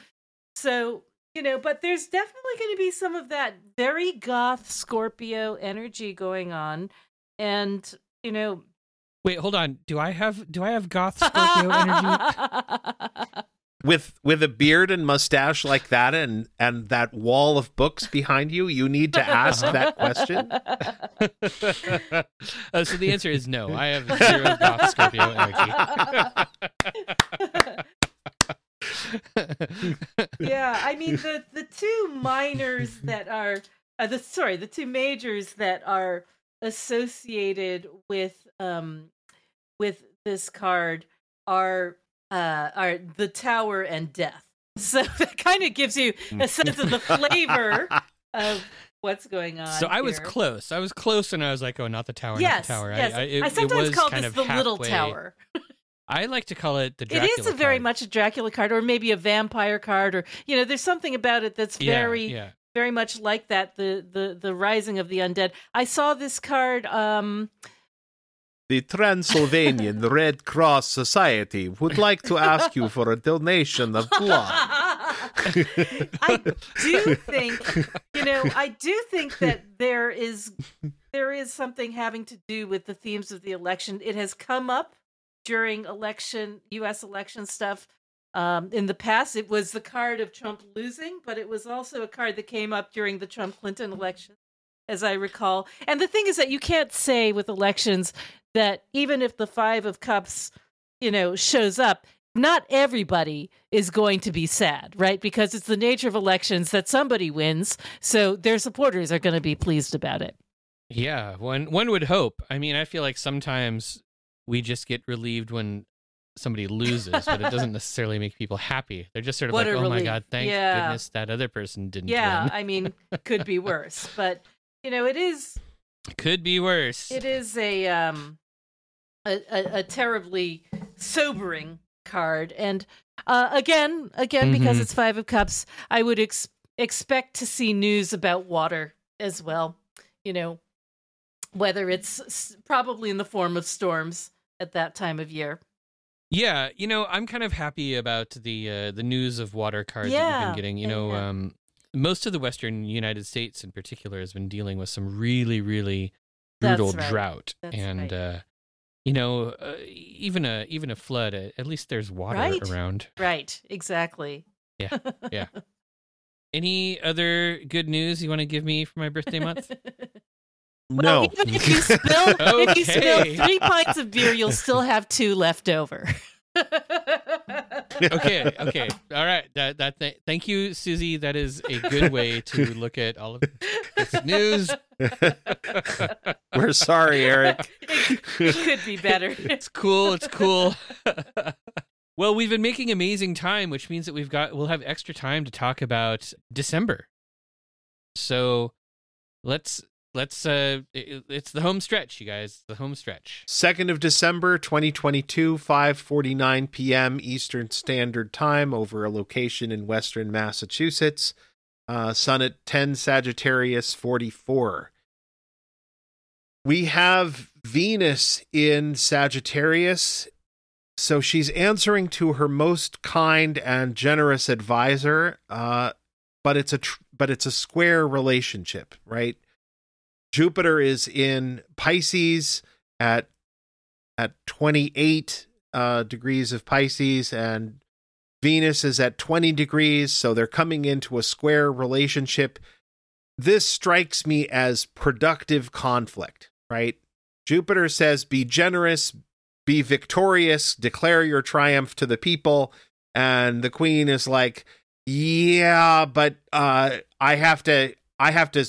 So you know, but there's definitely going to be some of that very goth Scorpio energy going on, and. You know, wait, hold on. Do I have do I have goth Scorpio energy? With with a beard and mustache like that, and and that wall of books behind you, you need to ask that question. uh, so the answer is no. I have zero goth Scorpio energy. Yeah, I mean the the two minors that are uh, the sorry the two majors that are associated with um with this card are uh are the tower and death, so that kind of gives you a sense of the flavor of what's going on. So I here. was close. I was close, and I was like, "Oh, not the tower, yes, not the tower." Yes, I, I, it, I sometimes call this the halfway. Little tower. I like to call it the Dracula card. It is a very card. much a Dracula card, or maybe a vampire card, or you know, there's something about it that's yeah, very. Yeah. Very much like that, the, the the rising of the undead. I saw this card. Um... The Transylvanian Red Cross Society would like to ask you for a donation of blood. I do think, you know, I do think that there is there is something having to do with the themes of the election. It has come up during election, U S election stuff. Um, in the past, it was the card of Trump losing, but it was also a card that came up during the Trump-Clinton election, as I recall. And the thing is that you can't say with elections that even if the Five of Cups, you know, shows up, not everybody is going to be sad, right? Because it's the nature of elections that somebody wins, so their supporters are going to be pleased about it. Yeah, one one would hope. I mean, I feel like sometimes we just get relieved when somebody loses, but it doesn't necessarily make people happy. They're just sort of what like, oh relief. My God, thank yeah. goodness that other person didn't yeah, win. Yeah, I mean, could be worse, but you know, it is. Could be worse. It is a, um, a, a, a terribly sobering card. And uh, again, again, mm-hmm. because it's Five of Cups, I would ex- expect to see news about water as well. You know, whether it's s- probably in the form of storms at that time of year. Yeah, you know, I'm kind of happy about the uh, the news of water cards yeah. that we've been getting. You know, yeah. um, most of the Western United States, in particular, has been dealing with some really, really brutal That's right. drought, That's and right. uh, you know, uh, even a even a flood. Uh, at least there's water right? around. Right. Exactly. Yeah. Yeah. Any other good news you want to give me for my birthday month? Well, no. Even if you spill, okay. if you spill three pints of beer, you'll still have two left over. okay, okay, all right. That that th- thank you, Susie. That is a good way to look at all of this news. We're sorry, Eric. It, it could be better. It's cool. It's cool. Well, we've been making amazing time, which means that we've got we'll have extra time to talk about December. So, let's. Let's, uh, it, it's the home stretch, you guys, the home stretch. second of December, twenty twenty-two, five forty-nine p.m. Eastern Standard Time over a location in Western Massachusetts. Uh, sun at ten, Sagittarius forty-four. We have Venus in Sagittarius. So she's answering to her most kind and generous advisor, uh, but it's a, tr- but it's a square relationship, right? Jupiter is in Pisces at at twenty-eight uh, degrees of Pisces, and Venus is at twenty degrees, so they're coming into a square relationship. This strikes me as productive conflict, right? Jupiter says, be generous, be victorious, declare your triumph to the people, and the Queen is like, yeah, but uh, I have to, I have to...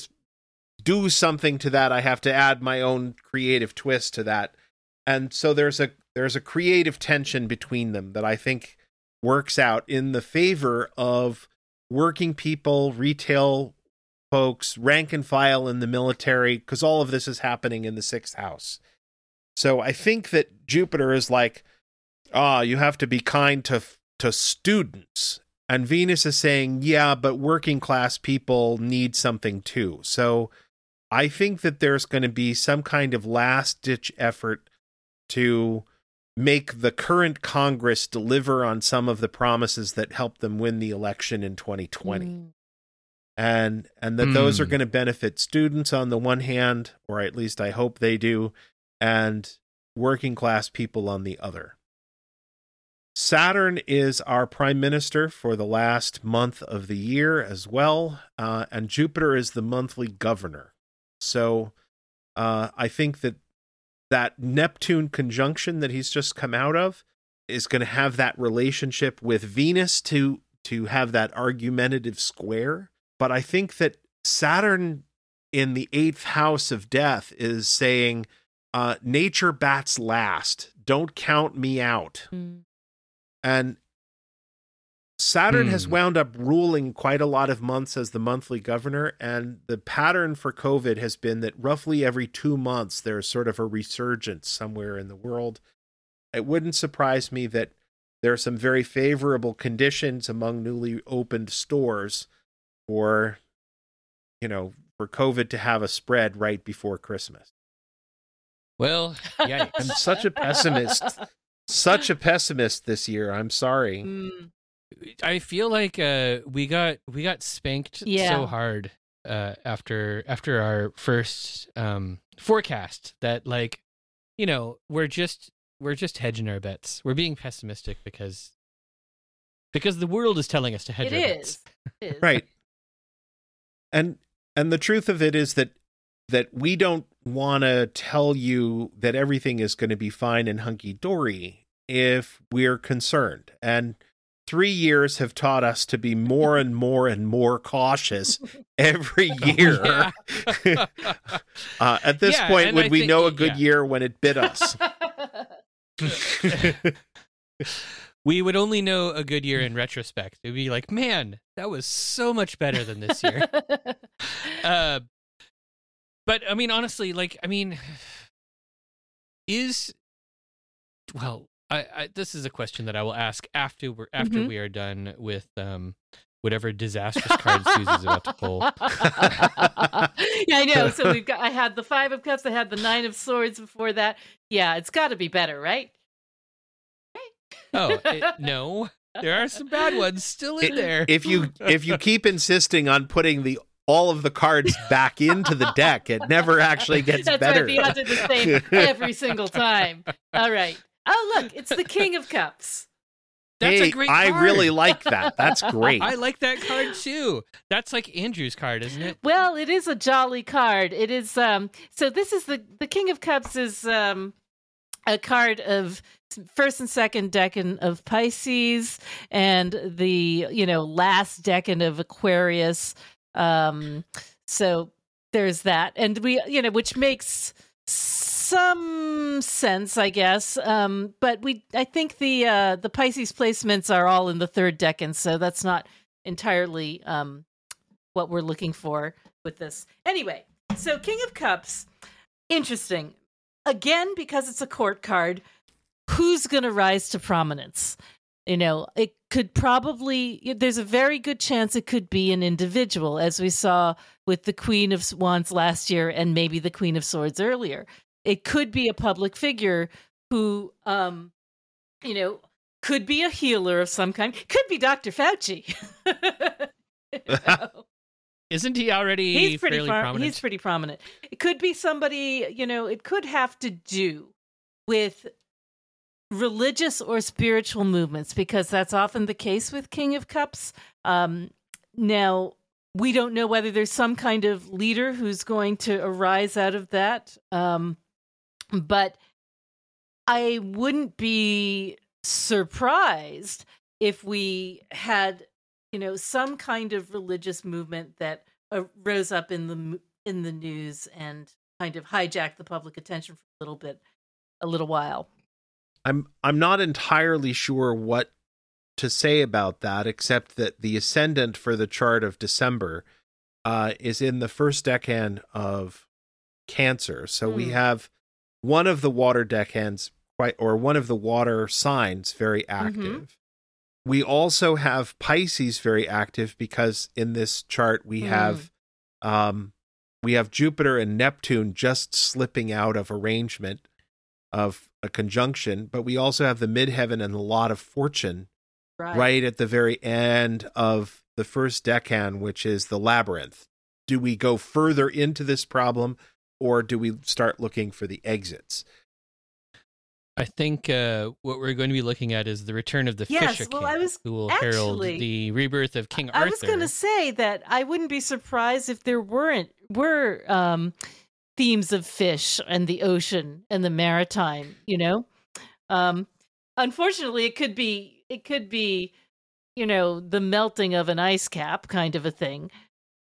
do something to that. I have to add my own creative twist to that. And so there's a there's a creative tension between them that I think works out in the favor of working people, retail folks, rank and file in the military, because all of this is happening in the sixth house. So I think that Jupiter is like, ah, oh, you have to be kind to to students. And Venus is saying, yeah, but working class people need something too. So I think that there's going to be some kind of last-ditch effort to make the current Congress deliver on some of the promises that helped them win the election in twenty twenty. Mm. And and that mm. those are going to benefit students on the one hand, or at least I hope they do, and working class people on the other. Saturn is our prime minister for the last month of the year as well, uh, and Jupiter is the monthly governor. So uh, I think that that Neptune conjunction that he's just come out of is going to have that relationship with Venus to to have that argumentative square. But I think that Saturn in the eighth house of death is saying, uh, nature bats last. Don't count me out. Mm. And Saturn mm. has wound up ruling quite a lot of months as the monthly governor, and the pattern for COVID has been that roughly every two months there's sort of a resurgence somewhere in the world. It wouldn't surprise me that there are some very favorable conditions among newly opened stores for, you know, for COVID to have a spread right before Christmas. Well, yeah, I'm such a pessimist. Such a pessimist this year. I'm sorry. Mm. I feel like uh, we got we got spanked yeah. so hard uh, after after our first um, forecast that, like, you know, we're just we're just hedging our bets. We're being pessimistic because because the world is telling us to hedge it our is. bets. It is. Right. And and the truth of it is that that we don't want to tell you that everything is going to be fine and hunky-dory if we're concerned. And three years have taught us to be more and more and more cautious every year. Oh, yeah. uh, at this yeah, point, would I we think, know a good yeah. year when it bit us? We would only know a good year in retrospect. It'd be like, man, that was so much better than this year. uh, but I mean, honestly, like, I mean, is, well, I, I this is a question that I will ask after we're, after mm-hmm. we are done with, um, whatever disastrous card Susie's about to pull. Yeah, I know. So we've got, I had the Five of Cups. I had the Nine of Swords before that. Yeah. It's gotta be better, right? Oh, it, no, there are some bad ones still in there. If you if you keep insisting on putting the all of the cards back into the deck, it never actually gets That's better. That's right, the odds are the same every single time. All right. Oh, look, it's the King of Cups. That's hey, a great card. I really like that. That's great. I like that card, too. That's like Andrew's card, isn't it? Well, it is a jolly card. It is. Um, so this is the, the King of Cups is um, a card of first and second decan of Pisces and the, you know, last decan of Aquarius. Um, so there's that. And we, you know, which makes some sense, I guess. Um, but we, I think the, uh, the Pisces placements are all in the third decan. So that's not entirely, um, what we're looking for with this. Anyway. So King of Cups, interesting again, because it's a court card. Who's going to rise to prominence? You know, it could probably, there's a very good chance it could be an individual, as we saw with the Queen of Wands last year and maybe the Queen of Swords earlier. It could be a public figure who, um, you know, could be a healer of some kind. Could be Doctor Fauci. You know? Isn't he already he's pretty fairly far- prominent? He's pretty prominent. It could be somebody, you know, it could have to do with religious or spiritual movements, because that's often the case with King of Cups. Um, now, we don't know whether there's some kind of leader who's going to arise out of that. Um, but I wouldn't be surprised if we had, you know, some kind of religious movement that uh, rose up in the in the news and kind of hijacked the public attention for a little bit, a little while. I'm I'm not entirely sure what to say about that, except that the ascendant for the chart of December uh, is in the first decan of Cancer. So mm. we have one of the water decans, quite, or one of the water signs very active. Mm-hmm. We also have Pisces very active, because in this chart we mm. have um, we have Jupiter and Neptune just slipping out of arrangement of a conjunction, but we also have the midheaven and the lot of fortune right. right at the very end of the first decan, which is the labyrinth. Do we go further into this problem, or do we start looking for the exits? I think uh, what we're going to be looking at is the return of the yes, Fisher well, King, I was, who will actually, herald the rebirth of King I Arthur. I was going to say that I wouldn't be surprised if there weren't were um, themes of fish and the ocean and the maritime, you know? Um, unfortunately, it could be, it could be, you know, the melting of an ice cap kind of a thing,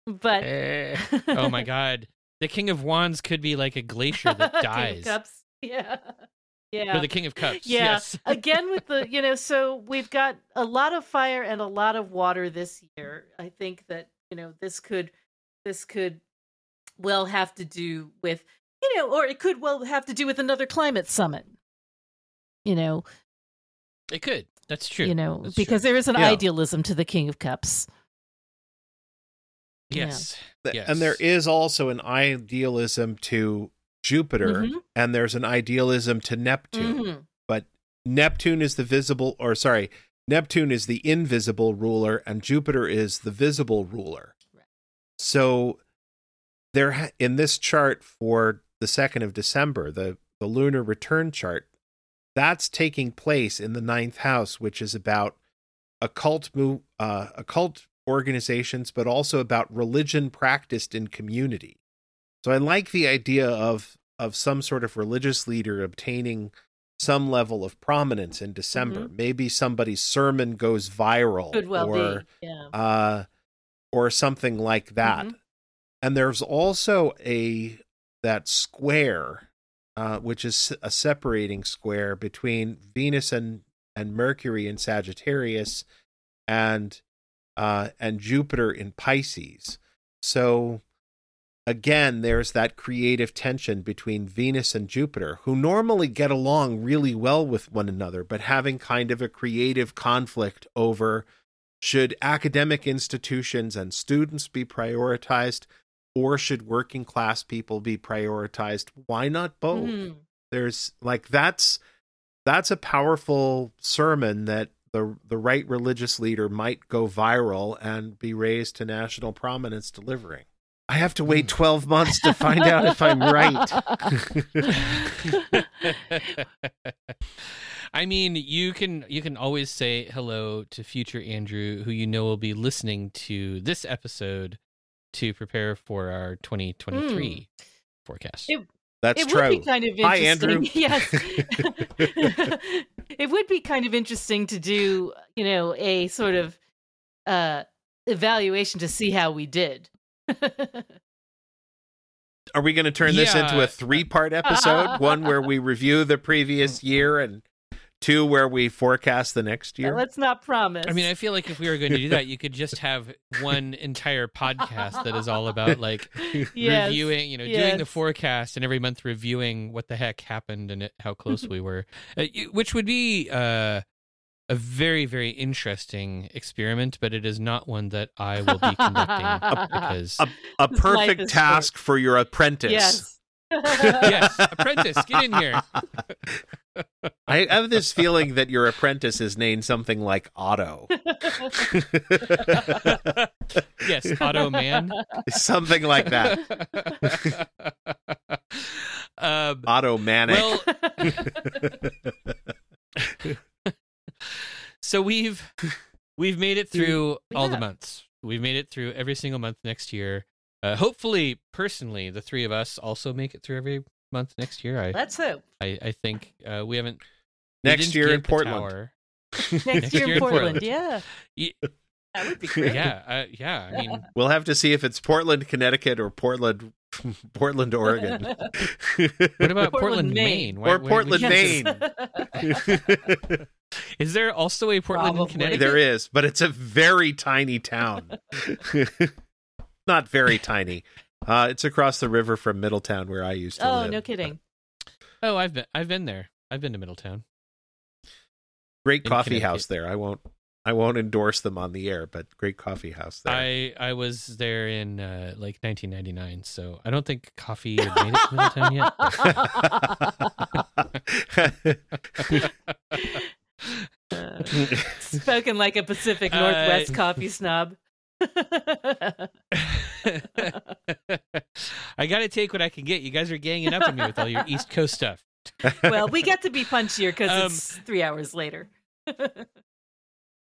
but. Eh. Oh my God. The King of Wands could be like a glacier that dies. King of Cups. Yeah. Yeah. Or the King of Cups. Yeah. Yes. Again, with the, you know, so we've got a lot of fire and a lot of water this year. I think that, you know, this could, this could, well have to do with, you know, or it could well have to do with another climate summit, you know. It could. That's true. You know, That's because true. there is an yeah. idealism to the King of Cups. Yes. Yeah. yes. And there is also an idealism to Jupiter, mm-hmm. and there's an idealism to Neptune. Mm-hmm. But Neptune is the visible, or sorry, Neptune is the invisible ruler, and Jupiter is the visible ruler. Right. So there, in this chart for the second of December, the, the lunar return chart, that's taking place in the ninth house, which is about occult uh, occult organizations, but also about religion practiced in community. So I like the idea of of some sort of religious leader obtaining some level of prominence in December. Mm-hmm. Maybe somebody's sermon goes viral, Could well or be. Yeah. Uh, or something like that. Mm-hmm. And there's also a that square uh, which is a separating square between Venus and, and Mercury in Sagittarius and uh, and Jupiter in Pisces. So again, there's that creative tension between Venus and Jupiter, who normally get along really well with one another, but having kind of a creative conflict over should academic institutions and students be prioritized, or should working class people be prioritized? Why not both? Mm. There's like that's that's a powerful sermon that the the right religious leader might go viral and be raised to national prominence delivering. I have to wait twelve months to find out if I'm right. I mean, you can you can always say hello to future Andrew, who you know will be listening to this episode to prepare for our twenty twenty-three mm. forecast. It, That's it true. Would be kind of Hi, Andrew. Yes. It would be kind of interesting to do, you know, a sort of uh, evaluation to see how we did. Are we going to turn this yeah. into a three-part episode? One where we review the previous year, and two where we forecast the next year? Now, let's not promise. I mean, I feel like if we were going to do that, you could just have one entire podcast that is all about like yes. reviewing, you know, yes. doing the forecast, and every month reviewing what the heck happened and how close we were, uh, which would be uh, a very, very interesting experiment, but it is not one that I will be conducting a, because a, a perfect task short. For your apprentice. Yes. Yes, apprentice, get in here. I have this feeling that your apprentice is named something like Otto. Yes, Otto Man. Something like that. Um, Otto Manic. Well, so we've we've made it through yeah. all the months. We've made it through every single month next year. Uh, hopefully, personally, the three of us also make it through every month next year. I, Let's hope. I, I think uh, we haven't. Next, we year, in next, next year, year in Portland. Next year in Portland, yeah. yeah. That would be great. Yeah, uh, yeah. I mean, we'll have to see if it's Portland, Connecticut, or Portland, Portland, Oregon. What about Portland, Portland Maine? Maine? Why, or why Portland, Maine. Is there also a Portland, Probably. In Connecticut? There is, but it's a very tiny town. Not very tiny. Uh, it's across the river from Middletown, where I used to oh, live. Oh, no kidding! But... Oh, I've been, I've been there. I've been to Middletown. Great coffee house there. I won't, I won't endorse them on the air, but great coffee house there. I, I was there in uh, like nineteen ninety-nine, so I don't think coffee had made it to Middletown yet. uh, spoken like a Pacific Northwest uh, coffee snob. I gotta take what I can get. You guys are ganging up on me with all your East Coast stuff. Well, we get to be punchier because um, it's three hours later.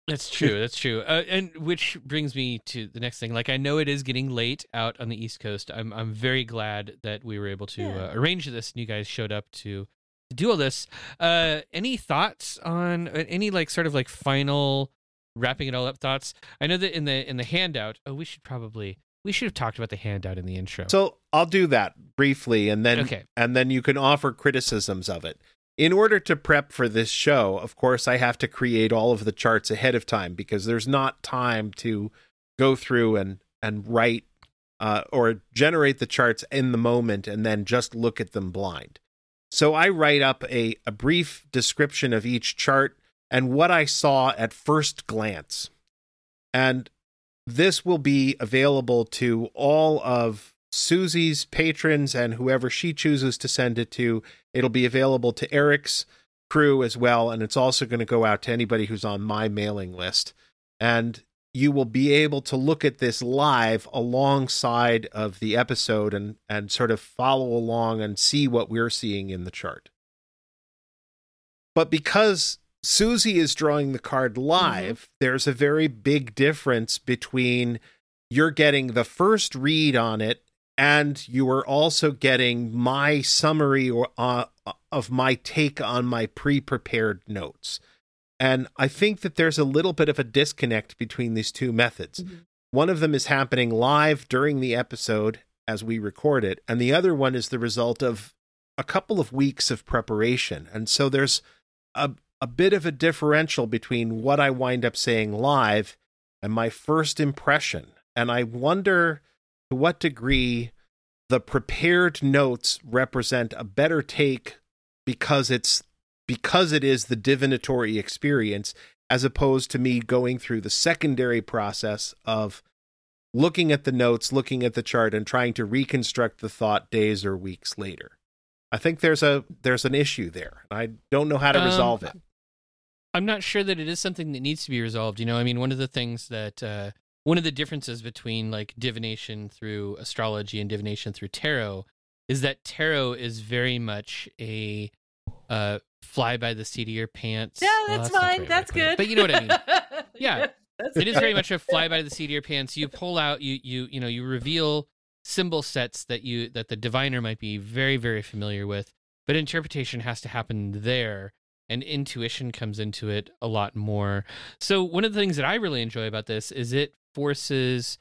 That's true. That's true. Uh, and which brings me to the next thing. Like, I know it is getting late out on the East Coast. I'm I'm very glad that we were able to yeah. uh, arrange this, and you guys showed up to do all this. Uh, any thoughts on any like sort of like final? Wrapping it all up thoughts. I know that in the in the handout, oh, we should probably we should have talked about the handout in the intro. So I'll do that briefly, and then okay. and then you can offer criticisms of it. In order to prep for this show, of course, I have to create all of the charts ahead of time because there's not time to go through and and write uh, or generate the charts in the moment and then just look at them blind. So I write up a a brief description of each chart and what I saw at first glance. And this will be available to all of Susie's patrons and whoever she chooses to send it to. It'll be available to Eric's crew as well, and it's also going to go out to anybody who's on my mailing list. And you will be able to look at this live alongside of the episode and, and sort of follow along and see what we're seeing in the chart. But because Susie is drawing the card live, mm-hmm. there's a very big difference between you're getting the first read on it and you are also getting my summary or uh, of my take on my pre-prepared notes. And I think that there's a little bit of a disconnect between these two methods. Mm-hmm. One of them is happening live during the episode as we record it, and the other one is the result of a couple of weeks of preparation. And so there's a, a bit of a differential between what I wind up saying live and my first impression. And I wonder to what degree the prepared notes represent a better take because it's because it is the divinatory experience, as opposed to me going through the secondary process of looking at the notes, looking at the chart, and trying to reconstruct the thought days or weeks later. I think there's a there's an issue there. I don't know how to resolve um, it. I'm not sure that it is something that needs to be resolved. You know, I mean, one of the things that uh, one of the differences between like divination through astrology and divination through tarot is that tarot is very much a uh, fly by the seat of your pants. Yeah, that's well, fine. That's, that's good. But you know what I mean? Yeah. That's it good. Is very much a fly by the seat of your pants. You pull out, you you you know, you reveal symbol sets that you that the diviner might be very, very familiar with, but interpretation has to happen there, and intuition comes into it a lot more. So one of the things that I really enjoy about this is it forces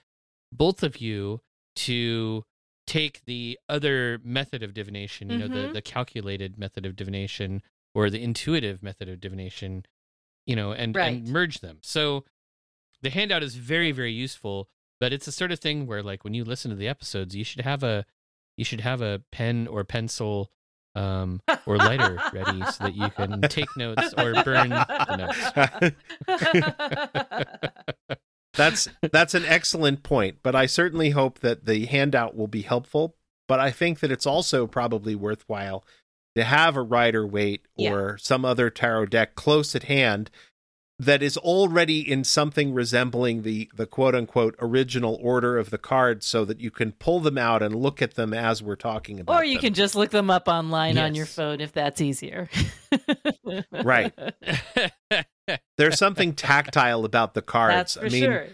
both of you to take the other method of divination, you mm-hmm. know, the, the calculated method of divination or the intuitive method of divination, you know, and, right. and merge them. So the handout is very, very useful, but it's the sort of thing where, like, when you listen to the episodes, you should have a, you should have a pen or pencil, um, or lighter ready so that you can take notes or burn the notes. That's that's an excellent point, but I certainly hope that the handout will be helpful. But I think that it's also probably worthwhile to have a Rider-Waite or yeah. some other tarot deck close at hand that is already in something resembling the the quote-unquote original order of the cards, so that you can pull them out and look at them as we're talking about them. Or you them. can just look them up online yes. on your phone if that's easier. Right. There's something tactile about the cards. That's for I mean, sure.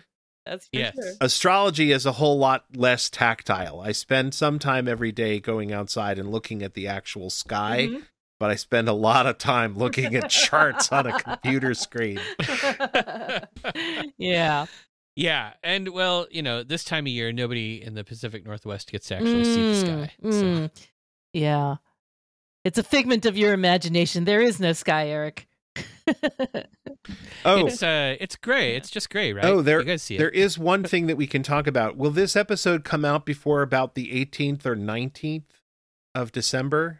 That's for yes. sure. Astrology is a whole lot less tactile. I spend some time every day going outside and looking at the actual sky. Mm-hmm. But I spend a lot of time looking at charts on a computer screen. Yeah. Yeah. And, well, you know, this time of year, nobody in the Pacific Northwest gets to actually mm, see the sky. So. Mm. Yeah. It's a figment of your imagination. There is no sky, Eric. Oh, it's, uh, it's gray. It's just gray, right? Oh, there, you guys see it. There is one thing that we can talk about. Will this episode come out before about the eighteenth or nineteenth of December?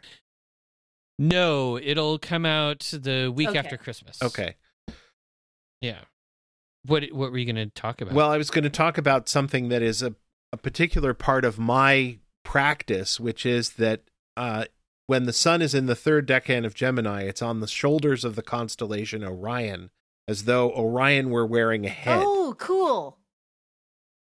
No, it'll come out the week okay. after Christmas. Okay. Yeah. What what were you going to talk about? Well, I was going to talk about something that is a, a particular part of my practice, which is that uh, when the sun is in the third decan of Gemini, it's on the shoulders of the constellation Orion, as though Orion were wearing a head. Oh, cool.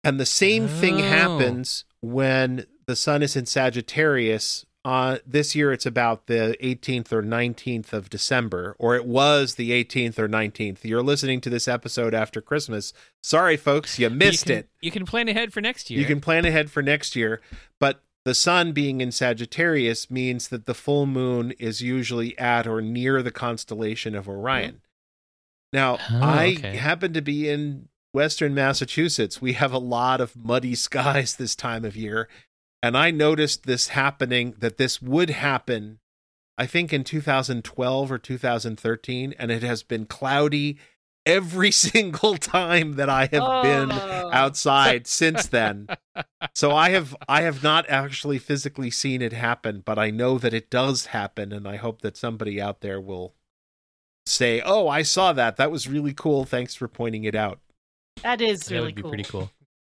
And the same oh. thing happens when the sun is in Sagittarius. Uh, this year it's about the eighteenth or nineteenth of December, or it was the eighteenth or nineteenth. You're listening to this episode after Christmas. Sorry, folks, you missed you can, it. You can plan ahead for next year. You can plan ahead for next year, but the sun being in Sagittarius means that the full moon is usually at or near the constellation of Orion. Now, oh, I okay. happen to be in Western Massachusetts. We have a lot of muddy skies this time of year. And I noticed this happening, that this would happen, I think, in two thousand twelve or two thousand thirteen, and it has been cloudy every single time that I have oh. been outside since then. So I have I have not actually physically seen it happen, but I know that it does happen, and I hope that somebody out there will say, "Oh, I saw that. That was really cool. Thanks for pointing it out." That is really cool. That would be pretty cool.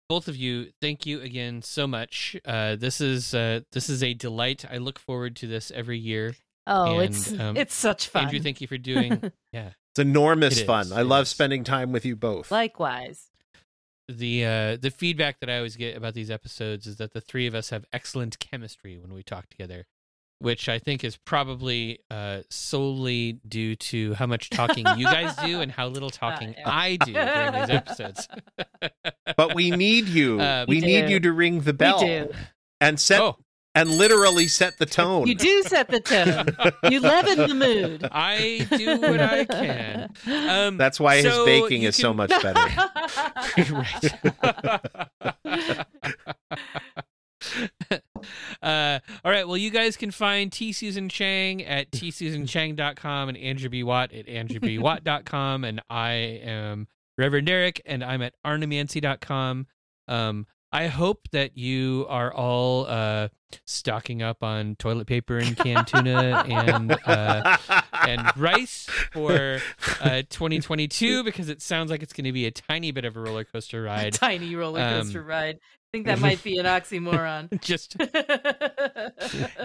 Both of you, thank you again so much. Uh, this is uh, this is a delight. I look forward to this every year. Oh, and, it's um, it's such fun. Andrew, thank you for doing. Yeah, it's enormous it fun. Is, I love is. spending time with you both. Likewise. The uh, the feedback that I always get about these episodes is that the three of us have excellent chemistry when we talk together, which I think is probably uh, solely due to how much talking you guys do and how little talking oh, I do during these episodes. But we need you. Uh, we we need you to ring the bell. We do. And set oh. and literally set the tone. You do set the tone. You leaven the mood. I do what I can. Um, That's why so his baking is can... so much better. Right. Uh, all right. Well, you guys can find T. Susan Chang at t susan chang dot com and Andrew B. Watt at andrew b watt dot com. And I am Reverend Eric, and I'm at arnemancy dot com. Um, I hope that you are all uh, stocking up on toilet paper and canned tuna and uh, and rice for uh, twenty twenty-two, because it sounds like it's going to be a tiny bit of a roller coaster ride. A tiny roller coaster um, ride. I think that might be an oxymoron. Just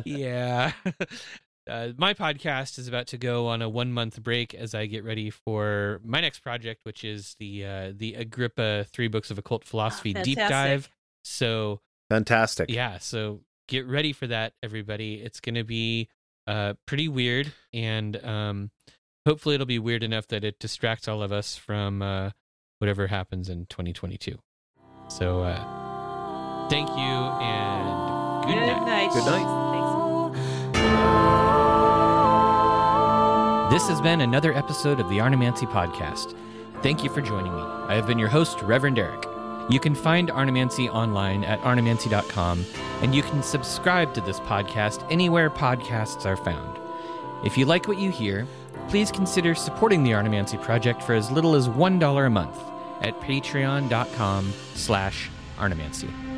yeah. Uh, my podcast is about to go on a one month break as I get ready for my next project, which is the uh, the Agrippa Three Books of Occult Philosophy oh, deep dive. So fantastic, yeah. So get ready for that, everybody. It's going to be uh, pretty weird, and um, hopefully it'll be weird enough that it distracts all of us from uh, whatever happens in twenty twenty-two. So uh, thank you and good, good night. night. Good night. This has been another episode of the Arnemancy Podcast. Thank you for joining me. I have been your host, Reverend Eric. You can find Arnemancy online at arnemancy dot com, and you can subscribe to this podcast anywhere podcasts are found. If you like what you hear, please consider supporting the Arnemancy Project for as little as one dollar a month at patreon dot com slash arnemancy.